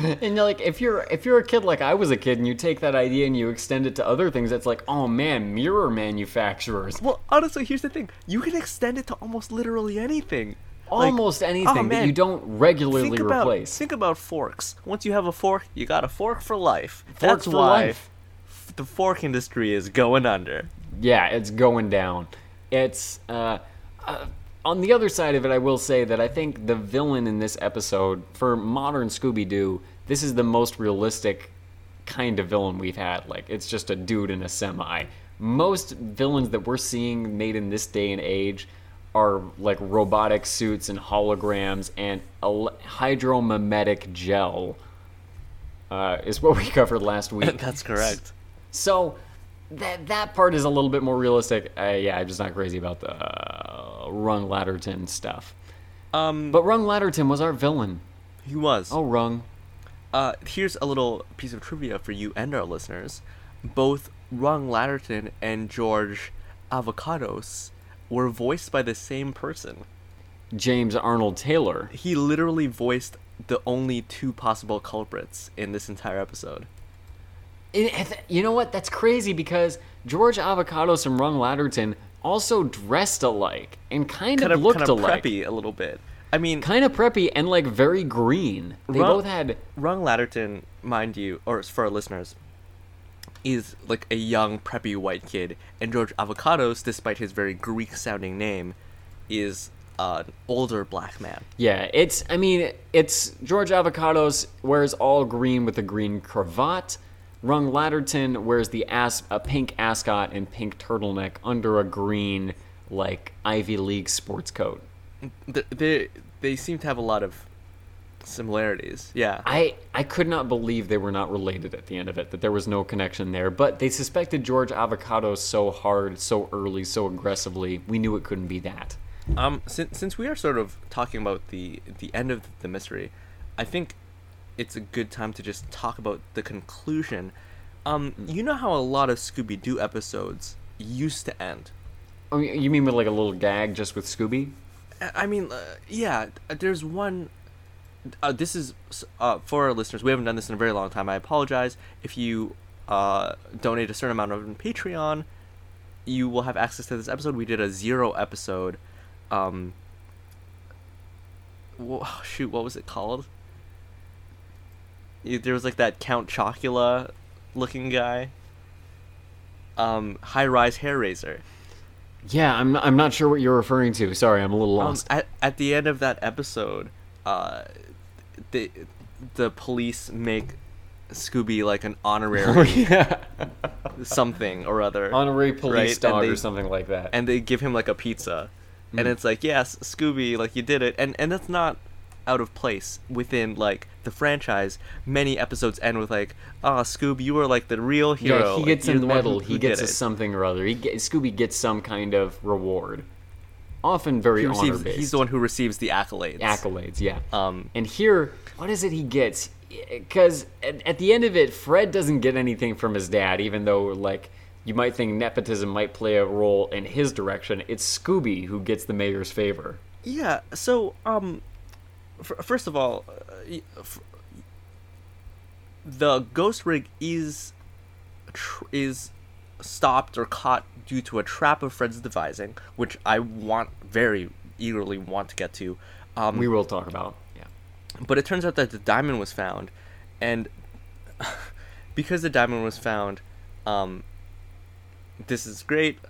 And like, if you're a kid, like I was a kid, and you take that idea and you extend it to other things, it's like, oh man, mirror manufacturers. Well, honestly, here's the thing. You can extend it to almost literally anything. Like, almost anything that you don't regularly replace. Think about forks. Once you have a fork, you got a fork for life. That's why the fork industry is going under. Yeah, it's going down. It's on the other side of it, I will say that I think the villain in this episode, for modern Scooby-Doo, this is the most realistic kind of villain we've had. Like, it's just a dude in a semi. Most villains that we're seeing made in this day and age are like robotic suits and holograms and hydromimetic gel is what we covered last week. That's correct. So that part is a little bit more realistic. I'm just not crazy about the Rung Ladderton stuff. But Rung Ladderton was our villain. He was. Oh, Rung. Here's a little piece of trivia for you and our listeners. Both Rung Ladderton and George Avocados were voiced by the same person, James Arnold Taylor. He literally voiced the only 2 possible culprits in this entire episode. You know what? That's crazy, because George Avocados and Rung Ladderton also dressed alike and kind of looked alike. Preppy a little bit. I mean, kind of preppy and like very green. They both had Rung Ladderton, mind you, or for our listeners, is like a young preppy white kid, and George Avocados, despite his very Greek-sounding name, is an older black man. Yeah, it's George Avocados wears all green with a green cravat. Rung Ladderton wears a pink ascot and pink turtleneck under a green, like, Ivy League sports coat. They seem to have a lot of similarities. Yeah. I could not believe they were not related at the end of it, that there was no connection there. But they suspected George Avocados so hard, so early, so aggressively. We knew it couldn't be that. Since we are sort of talking about the end of the mystery, I think it's a good time to just talk about the conclusion. You know how a lot of Scooby-Doo episodes used to end? Oh, you mean with like a little gag just with Scooby? I mean, yeah, there's one... this is for our listeners. We haven't done this in a very long time. I apologize. If you donate a certain amount on Patreon, you will have access to this episode. We did a 0 episode. What was it called? There was like that Count Chocula looking guy. High-rise hair razor. Yeah, I'm not sure what you're referring to. Sorry, I'm a little lost. At the end of that episode, the police make Scooby like an honorary something or other. Honorary police dog or something like that. And they give him like a pizza. Mm. And it's like, yes, Scooby, like you did it. And that's not out of place within like the franchise. Many episodes end with like, Scooby, you are like the real hero. Yeah, he gets a medal. He gets a something or other. Scooby gets some kind of reward. Often very honor-based. He's the one who receives the accolades. Accolades, yeah. And here, what is it he gets? Because at the end of it, Fred doesn't get anything from his dad, even though like you might think nepotism might play a role in his direction. It's Scooby who gets the mayor's favor. Yeah, so... first of all, the ghost rig is stopped or caught due to a trap of Fred's devising, which I very eagerly want to get to. We will talk about, yeah. But it turns out that the diamond was found, and because the diamond was found, this is great.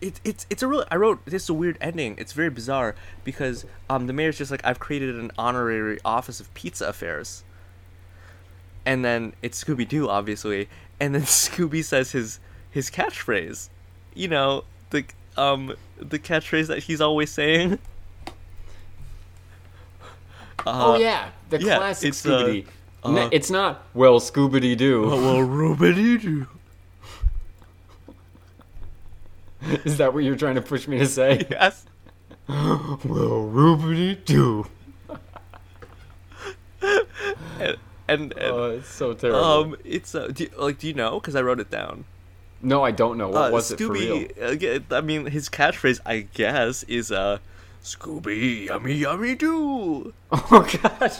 It's a real. I wrote this is a weird ending. It's very bizarre because the mayor's just like, I've created an honorary office of pizza affairs, and then it's Scooby-Doo obviously, and then Scooby says his catchphrase, you know, the catchphrase that he's always saying. Classic Scooby-Doo. It's not well Scooby-Doo. Well Ruby-Doo. Is that what you're trying to push me to say? Yes. Well, Ruby-Doo. and it's so terrible. It's do you know? Because I wrote it down. No, I don't know. What was Scooby, it for real? I mean, his catchphrase, I guess, is Scooby yummy yummy doo. Oh gosh.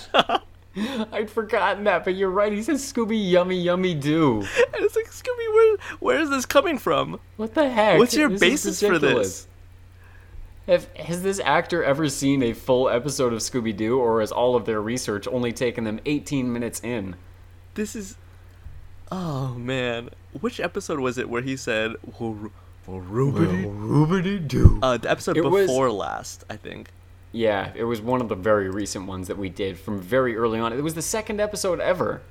I'd forgotten that, but you're right. He says Scooby yummy yummy doo. And it's like, Scooby, where is this coming from? What the heck? What's your basis for this? Has this actor ever seen a full episode of Scooby-Doo, or has all of their research only taken them 18 minutes in? This is... Oh, man. Which episode was it where he said, Ruby-Doo? The episode before last, I think. Yeah, it was one of the very recent ones that we did from very early on. It was the second episode ever.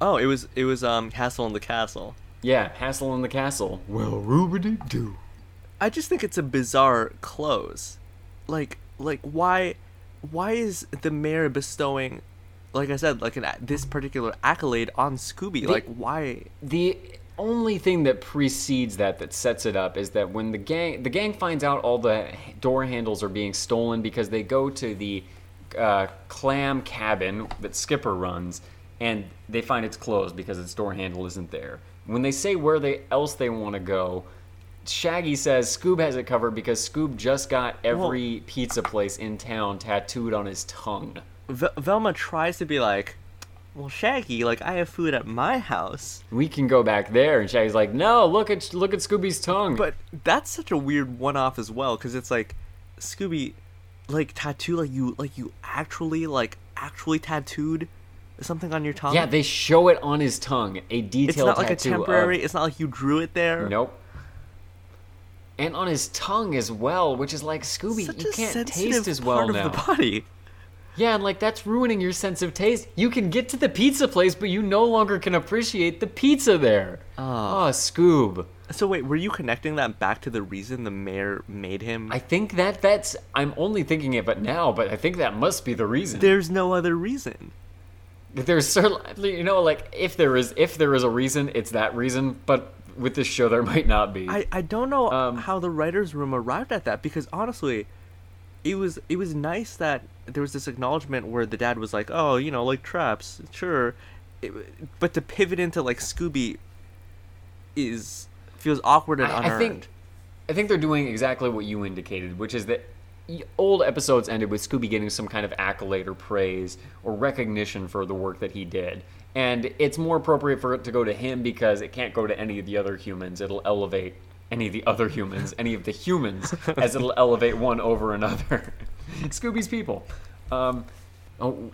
Oh, it was Hassle in the Castle. Yeah, Hassle in the Castle. Well, Ruby-Doo. I just think it's a bizarre close. Like why is the mayor bestowing, like I said, like this particular accolade on Scooby? Like why? The only thing that precedes that sets it up is that when the gang finds out all the door handles are being stolen because they go to the Clam Cabin that Skipper runs, and they find it's closed because its door handle isn't there. When they say where else they want to go, Shaggy says Scoob has it covered because Scoob just got every pizza place in town tattooed on his tongue. Velma tries to be like, well, Shaggy, like, I have food at my house. We can go back there. And Shaggy's like, no, look at Scooby's tongue. But that's such a weird one-off as well, because it's like, Scooby, like, tattoo, you actually tattooed something on your tongue. Yeah, they show it on his tongue, a detailed tattoo. It's not like a temporary, it's not like you drew it there. Nope. And on his tongue as well, which is like, Scooby, such you can't taste as well now. Part of the body. Yeah, and like, that's ruining your sense of taste. You can get to the pizza place, but you no longer can appreciate the pizza there. Oh, Scoob. So wait, were you connecting that back to the reason the mayor made him? I think that's... I'm only thinking it but I think that must be the reason. There's no other reason. There's certainly... You know, like, if there is a reason, it's that reason, but with this show, there might not be. I don't know how the writer's room arrived at that, because honestly... It was nice that there was this acknowledgement where the dad was like, oh, you know, like traps, sure. But to pivot into like Scooby feels awkward and unearned. I think they're doing exactly what you indicated, which is that old episodes ended with Scooby getting some kind of accolade or praise or recognition for the work that he did. And it's more appropriate for it to go to him because it can't go to any of the other humans. It'll elevate... any of the humans as it'll elevate one over another. Scooby's people.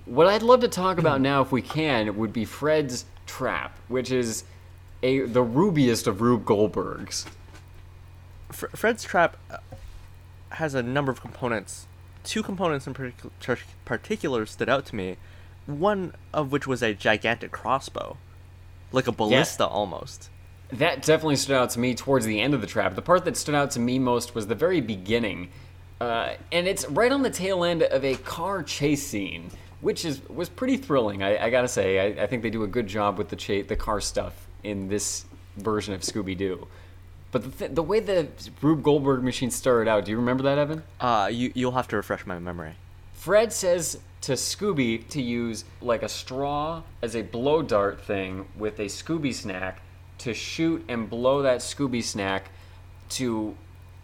What I'd love to talk about now, if we can, would be Fred's trap, which is the rubiest of Rube Goldbergs. Fred's trap has a number of components. Two components in particular stood out to me, one of which was a gigantic crossbow, like a ballista almost. That definitely stood out to me towards the end of the trap. The part that stood out to me most was the very beginning. And it's right on the tail end of a car chase scene, which was pretty thrilling, I gotta say. I think they do a good job with the car stuff in this version of Scooby-Doo. But the way the Rube Goldberg machine started out, do you remember that, Evan? You'll have to refresh my memory. Fred says to Scooby to use like a straw as a blow dart thing with a Scooby snack, to shoot and blow that Scooby snack to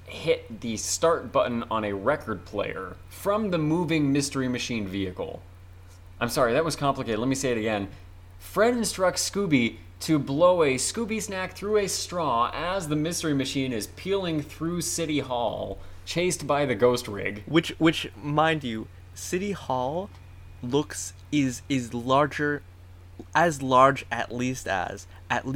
hit the start button on a record player from the moving mystery machine vehicle. I'm sorry, that was complicated. Let me say it again. Fred instructs Scooby to blow a Scooby snack through a straw as the mystery machine is peeling through City Hall, chased by the ghost rig. Which, mind you, City Hall is larger... as large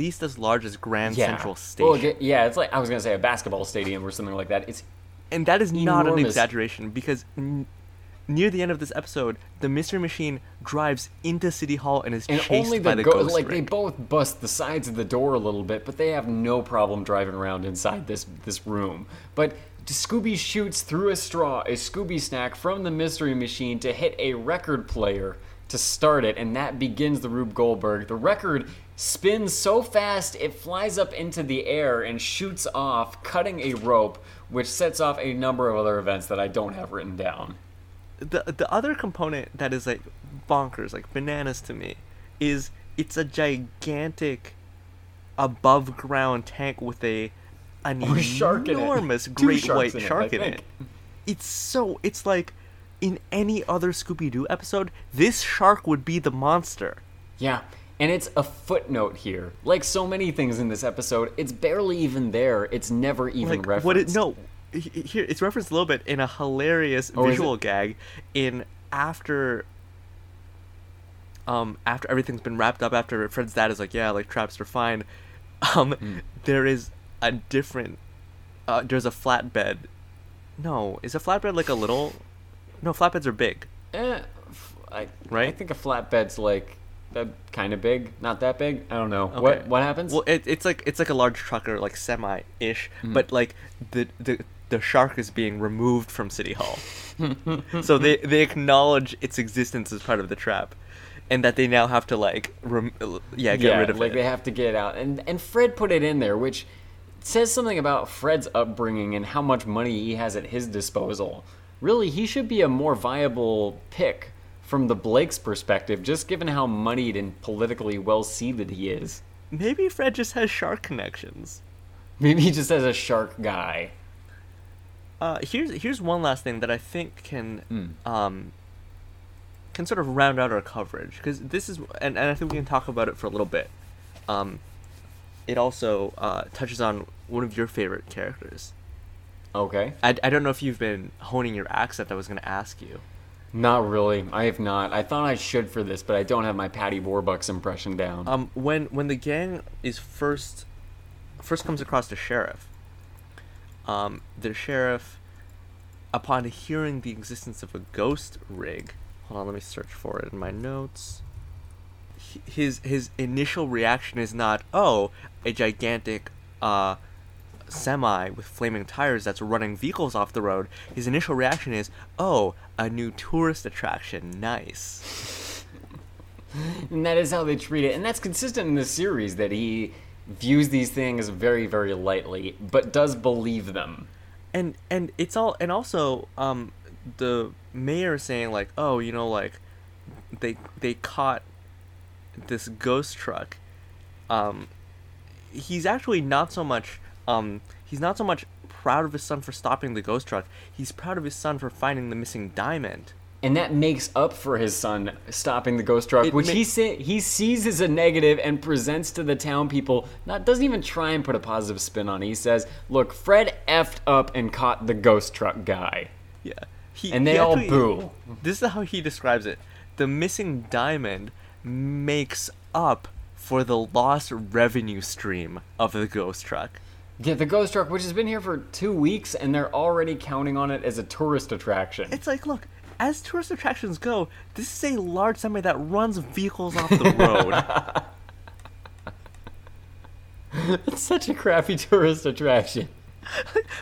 as large as Grand Central Station. Well, yeah, it's like, I was going to say a basketball stadium or something like that. And that is enormous. Not an exaggeration, because near the end of this episode, the mystery machine drives into City Hall and is chased by the ghost rig. They both bust the sides of the door a little bit, but they have no problem driving around inside this room. But Scooby shoots through a straw a Scooby snack from the mystery machine to hit a record player to start it, and that begins the Rube Goldberg. The record spins so fast it flies up into the air and shoots off, cutting a rope, which sets off a number of other events that I don't have written down. The other component that is like bonkers, like bananas to me, is it's a gigantic above ground tank with an enormous great white shark in it. It's like, in any other Scooby-Doo episode, this shark would be the monster. Yeah, and it's a footnote here. Like so many things in this episode, it's barely even there. It's never even referenced. Here it's referenced a little bit in a hilarious visual gag in after everything's been wrapped up, after Fred's dad is like, yeah, like traps are fine. There is a different... there's a flatbed. No, is a flatbed like a little... No, flatbeds are big. Right? I think a flatbed's like kind of big, not that big. I don't know. Okay. What happens? Well, it's like a large truck or like semi-ish, but like the shark is being removed from City Hall. So they acknowledge its existence as part of the trap, and that they now have to get rid of it. Like they have to get it out, and Fred put it in there, which says something about Fred's upbringing and how much money he has at his disposal. Really, he should be a more viable pick from the Blake's perspective, just given how moneyed and politically well-seeded he is. Maybe Fred just has shark connections. Maybe he just has a shark guy. Here's one last thing that I think can can sort of round out our coverage, because this is, and I think we can talk about it for a little bit. It also touches on one of your favorite characters. Okay. I don't know if you've been honing your accent. I was going to ask you. Not really. I have not. I thought I should for this, but I don't have my Patty Warbucks impression down. When the gang is first comes across the sheriff, upon hearing the existence of a ghost rig, hold on, let me search for it in my notes. His initial reaction is not, oh, a gigantic semi with flaming tires that's running vehicles off the road. His initial reaction is, oh, a new tourist attraction, nice. And that is how they treat it, and that's consistent in the series, that he views these things very, very lightly, but does believe them. And it's all, and also the mayor saying, like, oh, you know, like they caught this ghost truck. He's actually not so much he's not so much proud of his son for stopping the ghost truck. He's proud of his son for finding the missing diamond. And that makes up for his son stopping the ghost truck, which he sees as a negative and presents to the town people. Doesn't even try and put a positive spin on it. He says, look, Fred effed up and caught the ghost truck guy. Yeah. And they all boo. This is how he describes it. The missing diamond makes up for the lost revenue stream of the ghost truck. Yeah, the ghost truck, which has been here for 2 weeks, and they're already counting on it as a tourist attraction. It's like, look, as tourist attractions go, this is a large semi that runs vehicles off the road. It's such a crappy tourist attraction.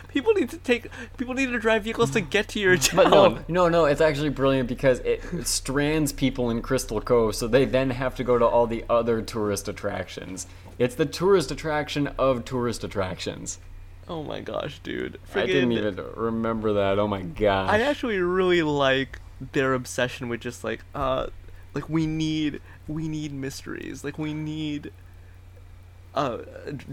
People need to drive vehicles to get to your town. But no, it's actually brilliant, because it strands people in Crystal Cove, so they then have to go to all the other tourist attractions. It's the tourist attraction of tourist attractions. Oh my gosh, dude. I didn't even remember that. Oh my gosh. I actually really like their obsession with just like we need mysteries. Like we need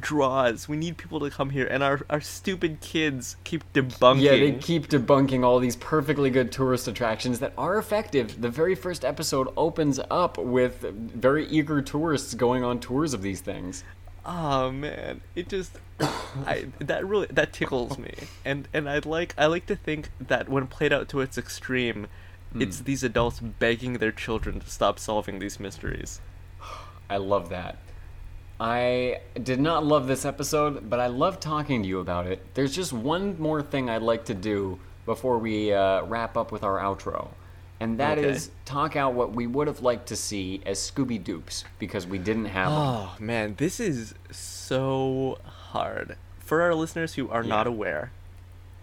draws. We need people to come here, and our stupid kids keep debunking. Yeah, they keep debunking all these perfectly good tourist attractions that are effective. The very first episode opens up with very eager tourists going on tours of these things. Oh man, it just that tickles me, and I like to think that when played out to its extreme, it's these adults begging their children to stop solving these mysteries. I love that. I did not love this episode, but I love talking to you about it. There's just one more thing I'd like to do before we wrap up with our outro. And that is talk out what we would have liked to see as Scooby-Doops, because we didn't have them. Oh, man, this is so hard. For our listeners who are not aware,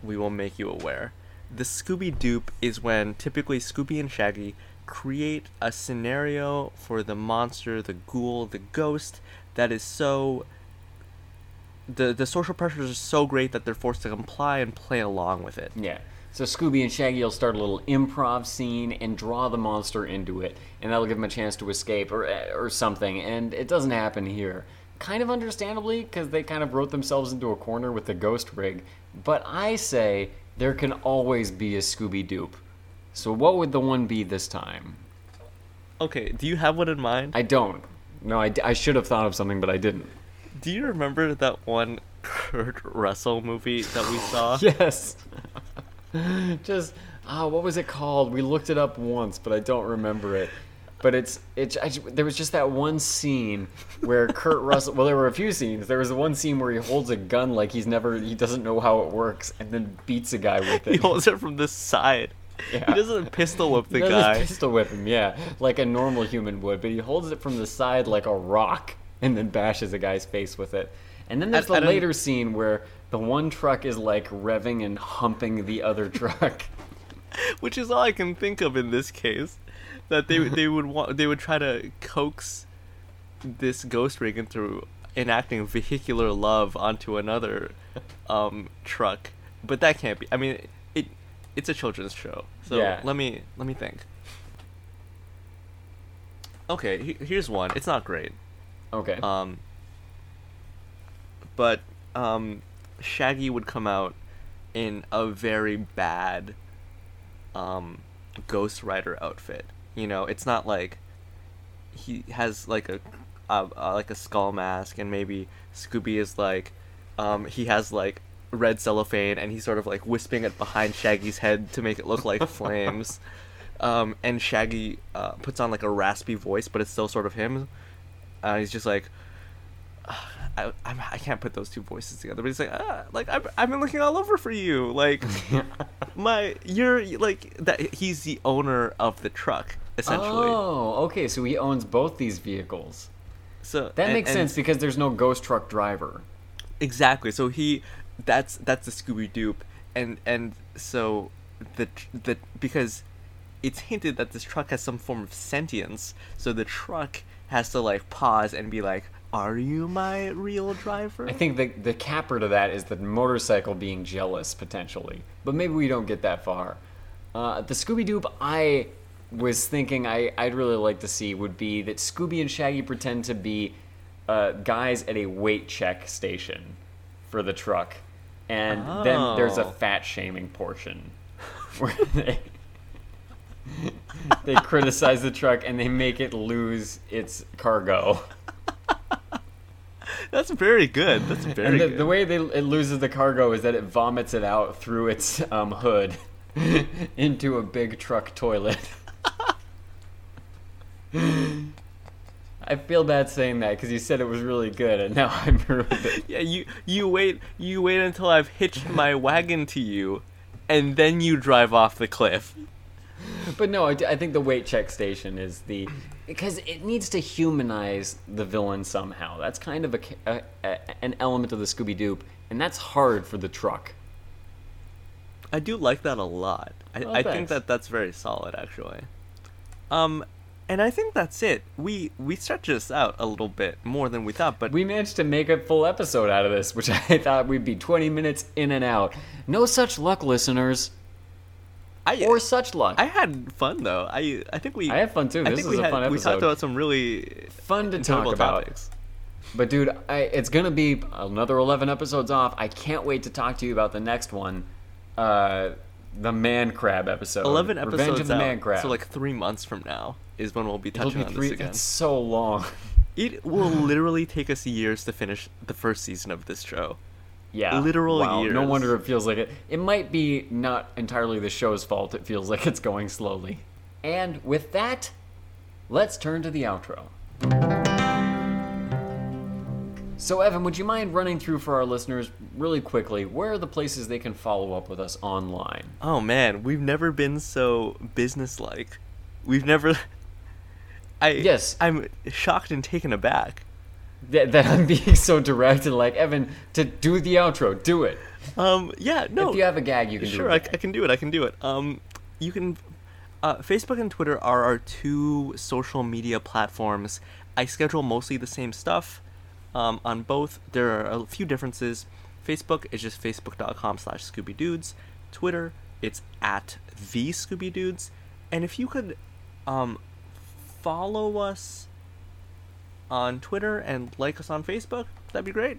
we will make you aware. The Scooby-Doop is when typically Scooby and Shaggy create a scenario for the monster, the ghoul, the ghost that is so... The social pressures are so great that they're forced to comply and play along with it. Yeah. So Scooby and Shaggy will start a little improv scene and draw the monster into it, and that'll give him a chance to escape or something, and it doesn't happen here. Kind of understandably, because they kind of wrote themselves into a corner with the ghost rig, but I say there can always be a Scooby-Doop. So what would the one be this time? Okay, do you have one in mind? I don't. No, I should have thought of something, but I didn't. Do you remember that one Kurt Russell movie that we saw? Yes. Just what was it called? We looked it up once, but I don't remember it. But there was just that one scene where Kurt Russell. Well, there were a few scenes. There was the one scene where he holds a gun like he doesn't know how it works, and then beats a guy with it. He holds it from the side. Yeah. He doesn't pistol whip the guy. He doesn't pistol whip him, yeah, like a normal human would. But he holds it from the side like a rock, and then bashes a guy's face with it. And then there's the later scene where the one truck is, like, revving and humping the other truck. Which is all I can think of in this case. That they would try to coax this ghost rig into enacting vehicular love onto another truck. But that can't be. I mean, it's a children's show. So let me think. Okay, here's one. It's not great. Okay. But Shaggy would come out in a very bad Ghost Rider outfit. You know, it's not like he has like a skull mask, and maybe Scooby is like he has like red cellophane and he's sort of like wisping it behind Shaggy's head to make it look like flames. And Shaggy puts on like a raspy voice, but it's still sort of him. He's just like, I can't put those two voices together. But he's like, I've been looking all over for you, like you're like that. He's the owner of the truck essentially. Oh, okay, so he owns both these vehicles. So that makes sense because there's no ghost truck driver. Exactly. So that's the Scooby-Doo, and so the because it's hinted that this truck has some form of sentience, so the truck has to like pause and be like, "Are you my real driver?" I think the capper to that is the motorcycle being jealous potentially, but maybe we don't get that far. The Scooby-Doo I was thinking I'd really like to see would be that Scooby and Shaggy pretend to be guys at a weight check station for the truck, and then there's a fat shaming portion where they criticize the truck and they make it lose its cargo. That's very good. That's very good. The way it loses the cargo is that it vomits it out through its hood into a big truck toilet. I feel bad saying that because you said it was really good and now I'm ruined it. Yeah, you wait until I've hitched my wagon to you, and then you drive off the cliff. But no, I think the weight check station is the... Because it needs to humanize the villain somehow. That's kind of an element of the Scooby-Doo, and that's hard for the truck. I do like that a lot. I think that's very solid, actually. And I think that's it. We stretched this out a little bit more than we thought, but... We managed to make a full episode out of this, which I thought we'd be 20 minutes in and out. No such luck, listeners. Or such luck. I had fun though. I think we. I had fun too. This was a fun episode. We talked about some really fun to talk about. Topics. But dude, it's gonna be another 11 episodes off. I can't wait to talk to you about the next one, the Man Crab episode. 11 episodes Revenge of the Man Crab. So like 3 months from now is when we'll be touching on this again. That's so long. It will literally take us years to finish the first season of this show. Yeah, literal years. No wonder it feels like it. It might be not entirely the show's fault. It feels like it's going slowly. And with that, let's turn to the outro. So Evan, would you mind running through for our listeners really quickly, where are the places they can follow up with us online? Oh man, we've never been so businesslike. We've never... Yes. I'm shocked and taken aback. That I'm being so direct and like, Evan, to do the outro, do it. Yeah, no. If you have a gag, you can do it. Sure, I can do it. You can... Facebook and Twitter are our two social media platforms. I schedule mostly the same stuff on both. There are a few differences. Facebook is just facebook.com/ScoobyDudes. Twitter, it's @TheScoobyDudes. And if you could follow us on Twitter and like us on Facebook, that'd be great.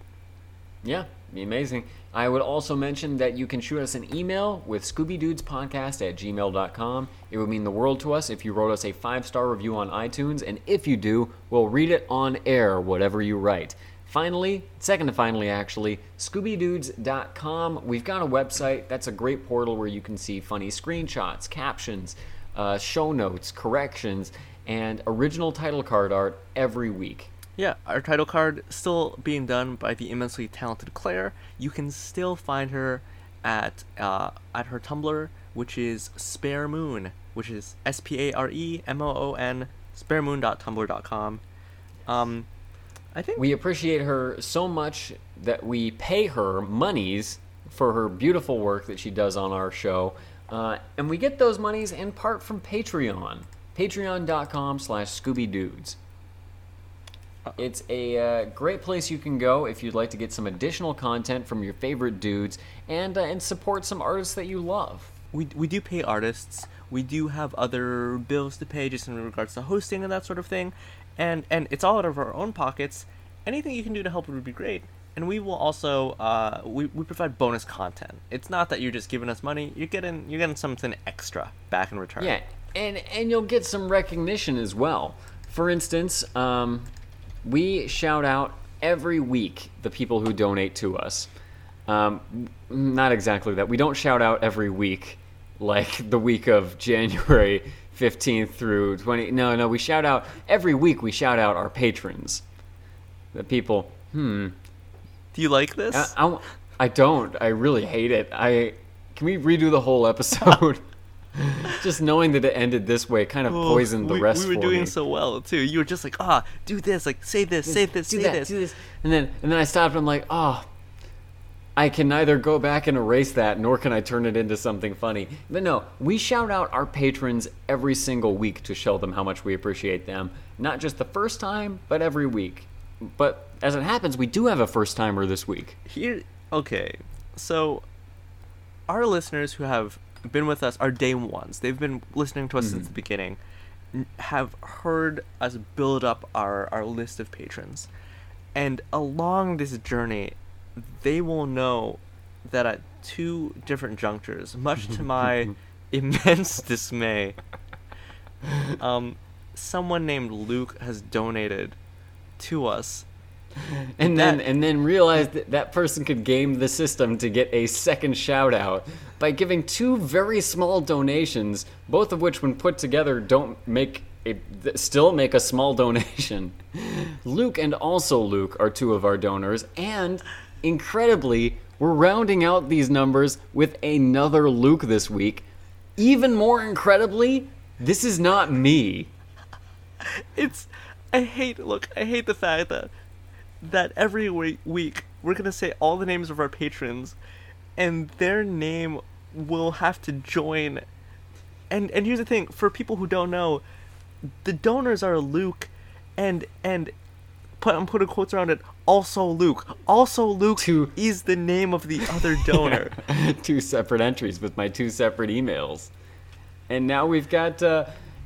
Yeah, be amazing. I would also mention that you can shoot us an email with scoobydudespodcast@gmail.com. It would mean the world to us if you wrote us a 5-star review on iTunes, and if you do, we'll read it on air, whatever you write. Finally, second to finally actually, scoobydudes.com. We've got a website. That's a great portal where you can see funny screenshots, captions, show notes, corrections, and original title card art every week. Yeah, our title card still being done by the immensely talented Claire. You can still find her at her Tumblr, which is sparemoon, which is sparemoon, sparemoon.tumblr.com. I think we appreciate her so much that we pay her monies for her beautiful work that she does on our show, and we get those monies in part from Patreon. Patreon.com/ScoobyDudes. It's a great place you can go if you'd like to get some additional content from your favorite dudes and support some artists that you love. We do pay artists. We do have other bills to pay just in regards to hosting and that sort of thing. And it's all out of our own pockets. Anything you can do to help would be great. And we will also we provide bonus content. It's not that you're just giving us money. You're getting something extra back in return. Yeah. And you'll get some recognition as well. For instance, we shout out every week the people who donate to us. Not exactly that. We don't shout out every week, like the week of January 15th through 20. No, we shout out every week. We shout out our patrons, the people. Do you like this? I don't. I really hate it. Can we redo the whole episode? Just knowing that it ended this way kind of poisoned the rest for me. We were doing so well, too. You were just like, do this, like, say this, say this, say this. Do this. And then I stopped and I'm like, I can neither go back and erase that, nor can I turn it into something funny. But no, we shout out our patrons every single week to show them how much we appreciate them. Not just the first time, but every week. But as it happens, we do have a first-timer this week. Okay, so our listeners who have been with us are day ones. They've been listening to us since the beginning, have heard us build up our list of patrons. And along this journey, they will know that at two different junctures, much to my immense dismay, someone named Luke has donated to us. And then realized that person could game the system to get a second shout out by giving two very small donations, both of which, when put together, still make a small donation. Luke and also Luke are two of our donors, and incredibly, we're rounding out these numbers with another Luke this week. Even more incredibly, this is not me. I hate the fact that every week we're going to say all the names of our patrons and their name will have to join. And here's the thing, for people who don't know, the donors are Luke and put a quotes around it, also Luke. Also Luke is the name of the other donor. Yeah. Two separate entries with my two separate emails. And now we've got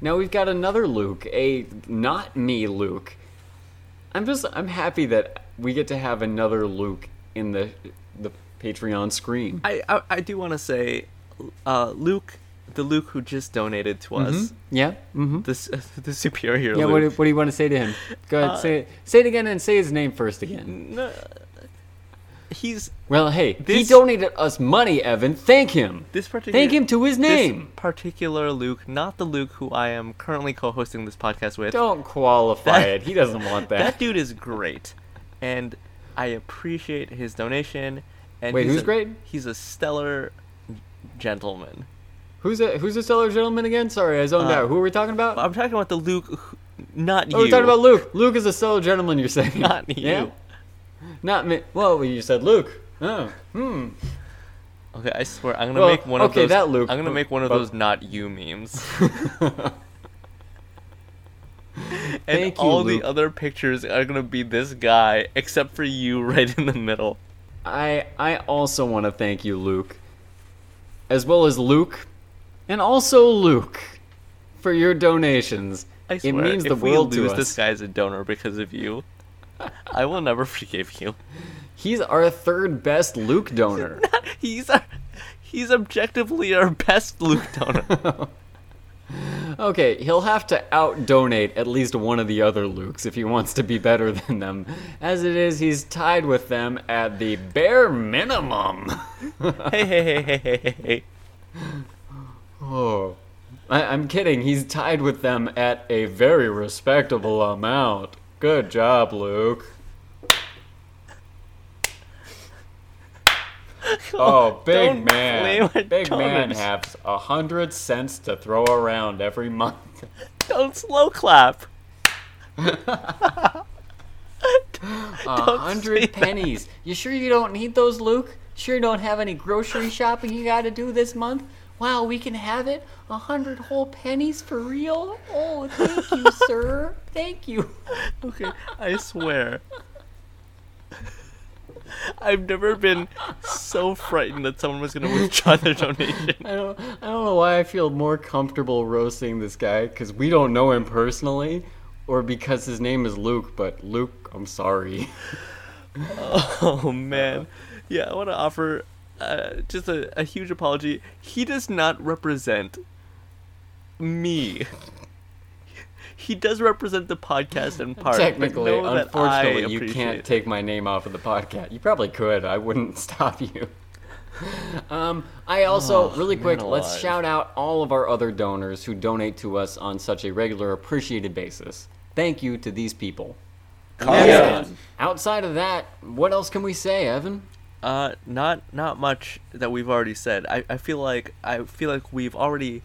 another Luke, a not me Luke. I'm happy that we get to have another Luke in the Patreon screen. I do want to say, Luke, the Luke who just donated to us. Mm-hmm. Yeah. Mm-hmm. The superior. Yeah. Luke. What do you want to say to him? Go ahead, say it again, and say his name first again. He donated us money, Evan. Thank him. Thank him to his name. This particular Luke, not the Luke who I am currently co-hosting this podcast with. Don't qualify it. He doesn't want that. That dude is great, and I appreciate his donation. And who's great? He's a stellar gentleman. Who's a stellar gentleman again? Sorry, I zoned out. Who are we talking about? I'm talking about the Luke, not you. Oh, we're talking about Luke. Luke is a stellar gentleman. You're saying not you. Yeah? Not me. Well, you said Luke. Oh. Okay, I swear I'm gonna make one of those. That Luke. I'm gonna make one of those not you memes. And thank you, all Luke. The other pictures are gonna be this guy, except for you right in the middle. I also want to thank you, Luke, as well as Luke, and also Luke, for your donations. I swear, it means the world to us. If we lose this guy as a donor because of you, I will never forgive you. He's our third best Luke donor. He's objectively our best Luke donor. Okay, he'll have to out-donate at least one of the other Lukes if he wants to be better than them. As it is, he's tied with them at the bare minimum. Hey. Oh, I'm kidding. He's tied with them at a very respectable amount. Good job, Luke. Oh, big man. Big man has 100 cents to throw around every month. Don't slow clap. 100 pennies. You sure you don't need those, Luke? Sure you don't have any grocery shopping you gotta do this month? Wow, we can have it? 100 whole pennies for real? Oh, thank you, sir. Thank you. Okay, I swear. I've never been so frightened that someone was going to withdraw their donation. I don't know why I feel more comfortable roasting this guy, because we don't know him personally, or because his name is Luke, but Luke, I'm sorry. Oh, man. Yeah, I want to offer... just a huge apology. He does not represent me. He does represent the podcast in part. Technically, unfortunately, you can't take my name off of the podcast. You probably could. I wouldn't stop you. I also, really quick, let's shout out all of our other donors who donate to us on such a regular, appreciated basis. Thank you to these people. Yeah. Outside of that, what else can we say, Evan? Not much that we've already said. I feel like we've already,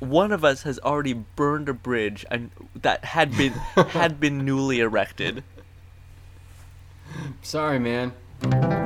one of us has already burned a bridge and that had been newly erected. Sorry, man.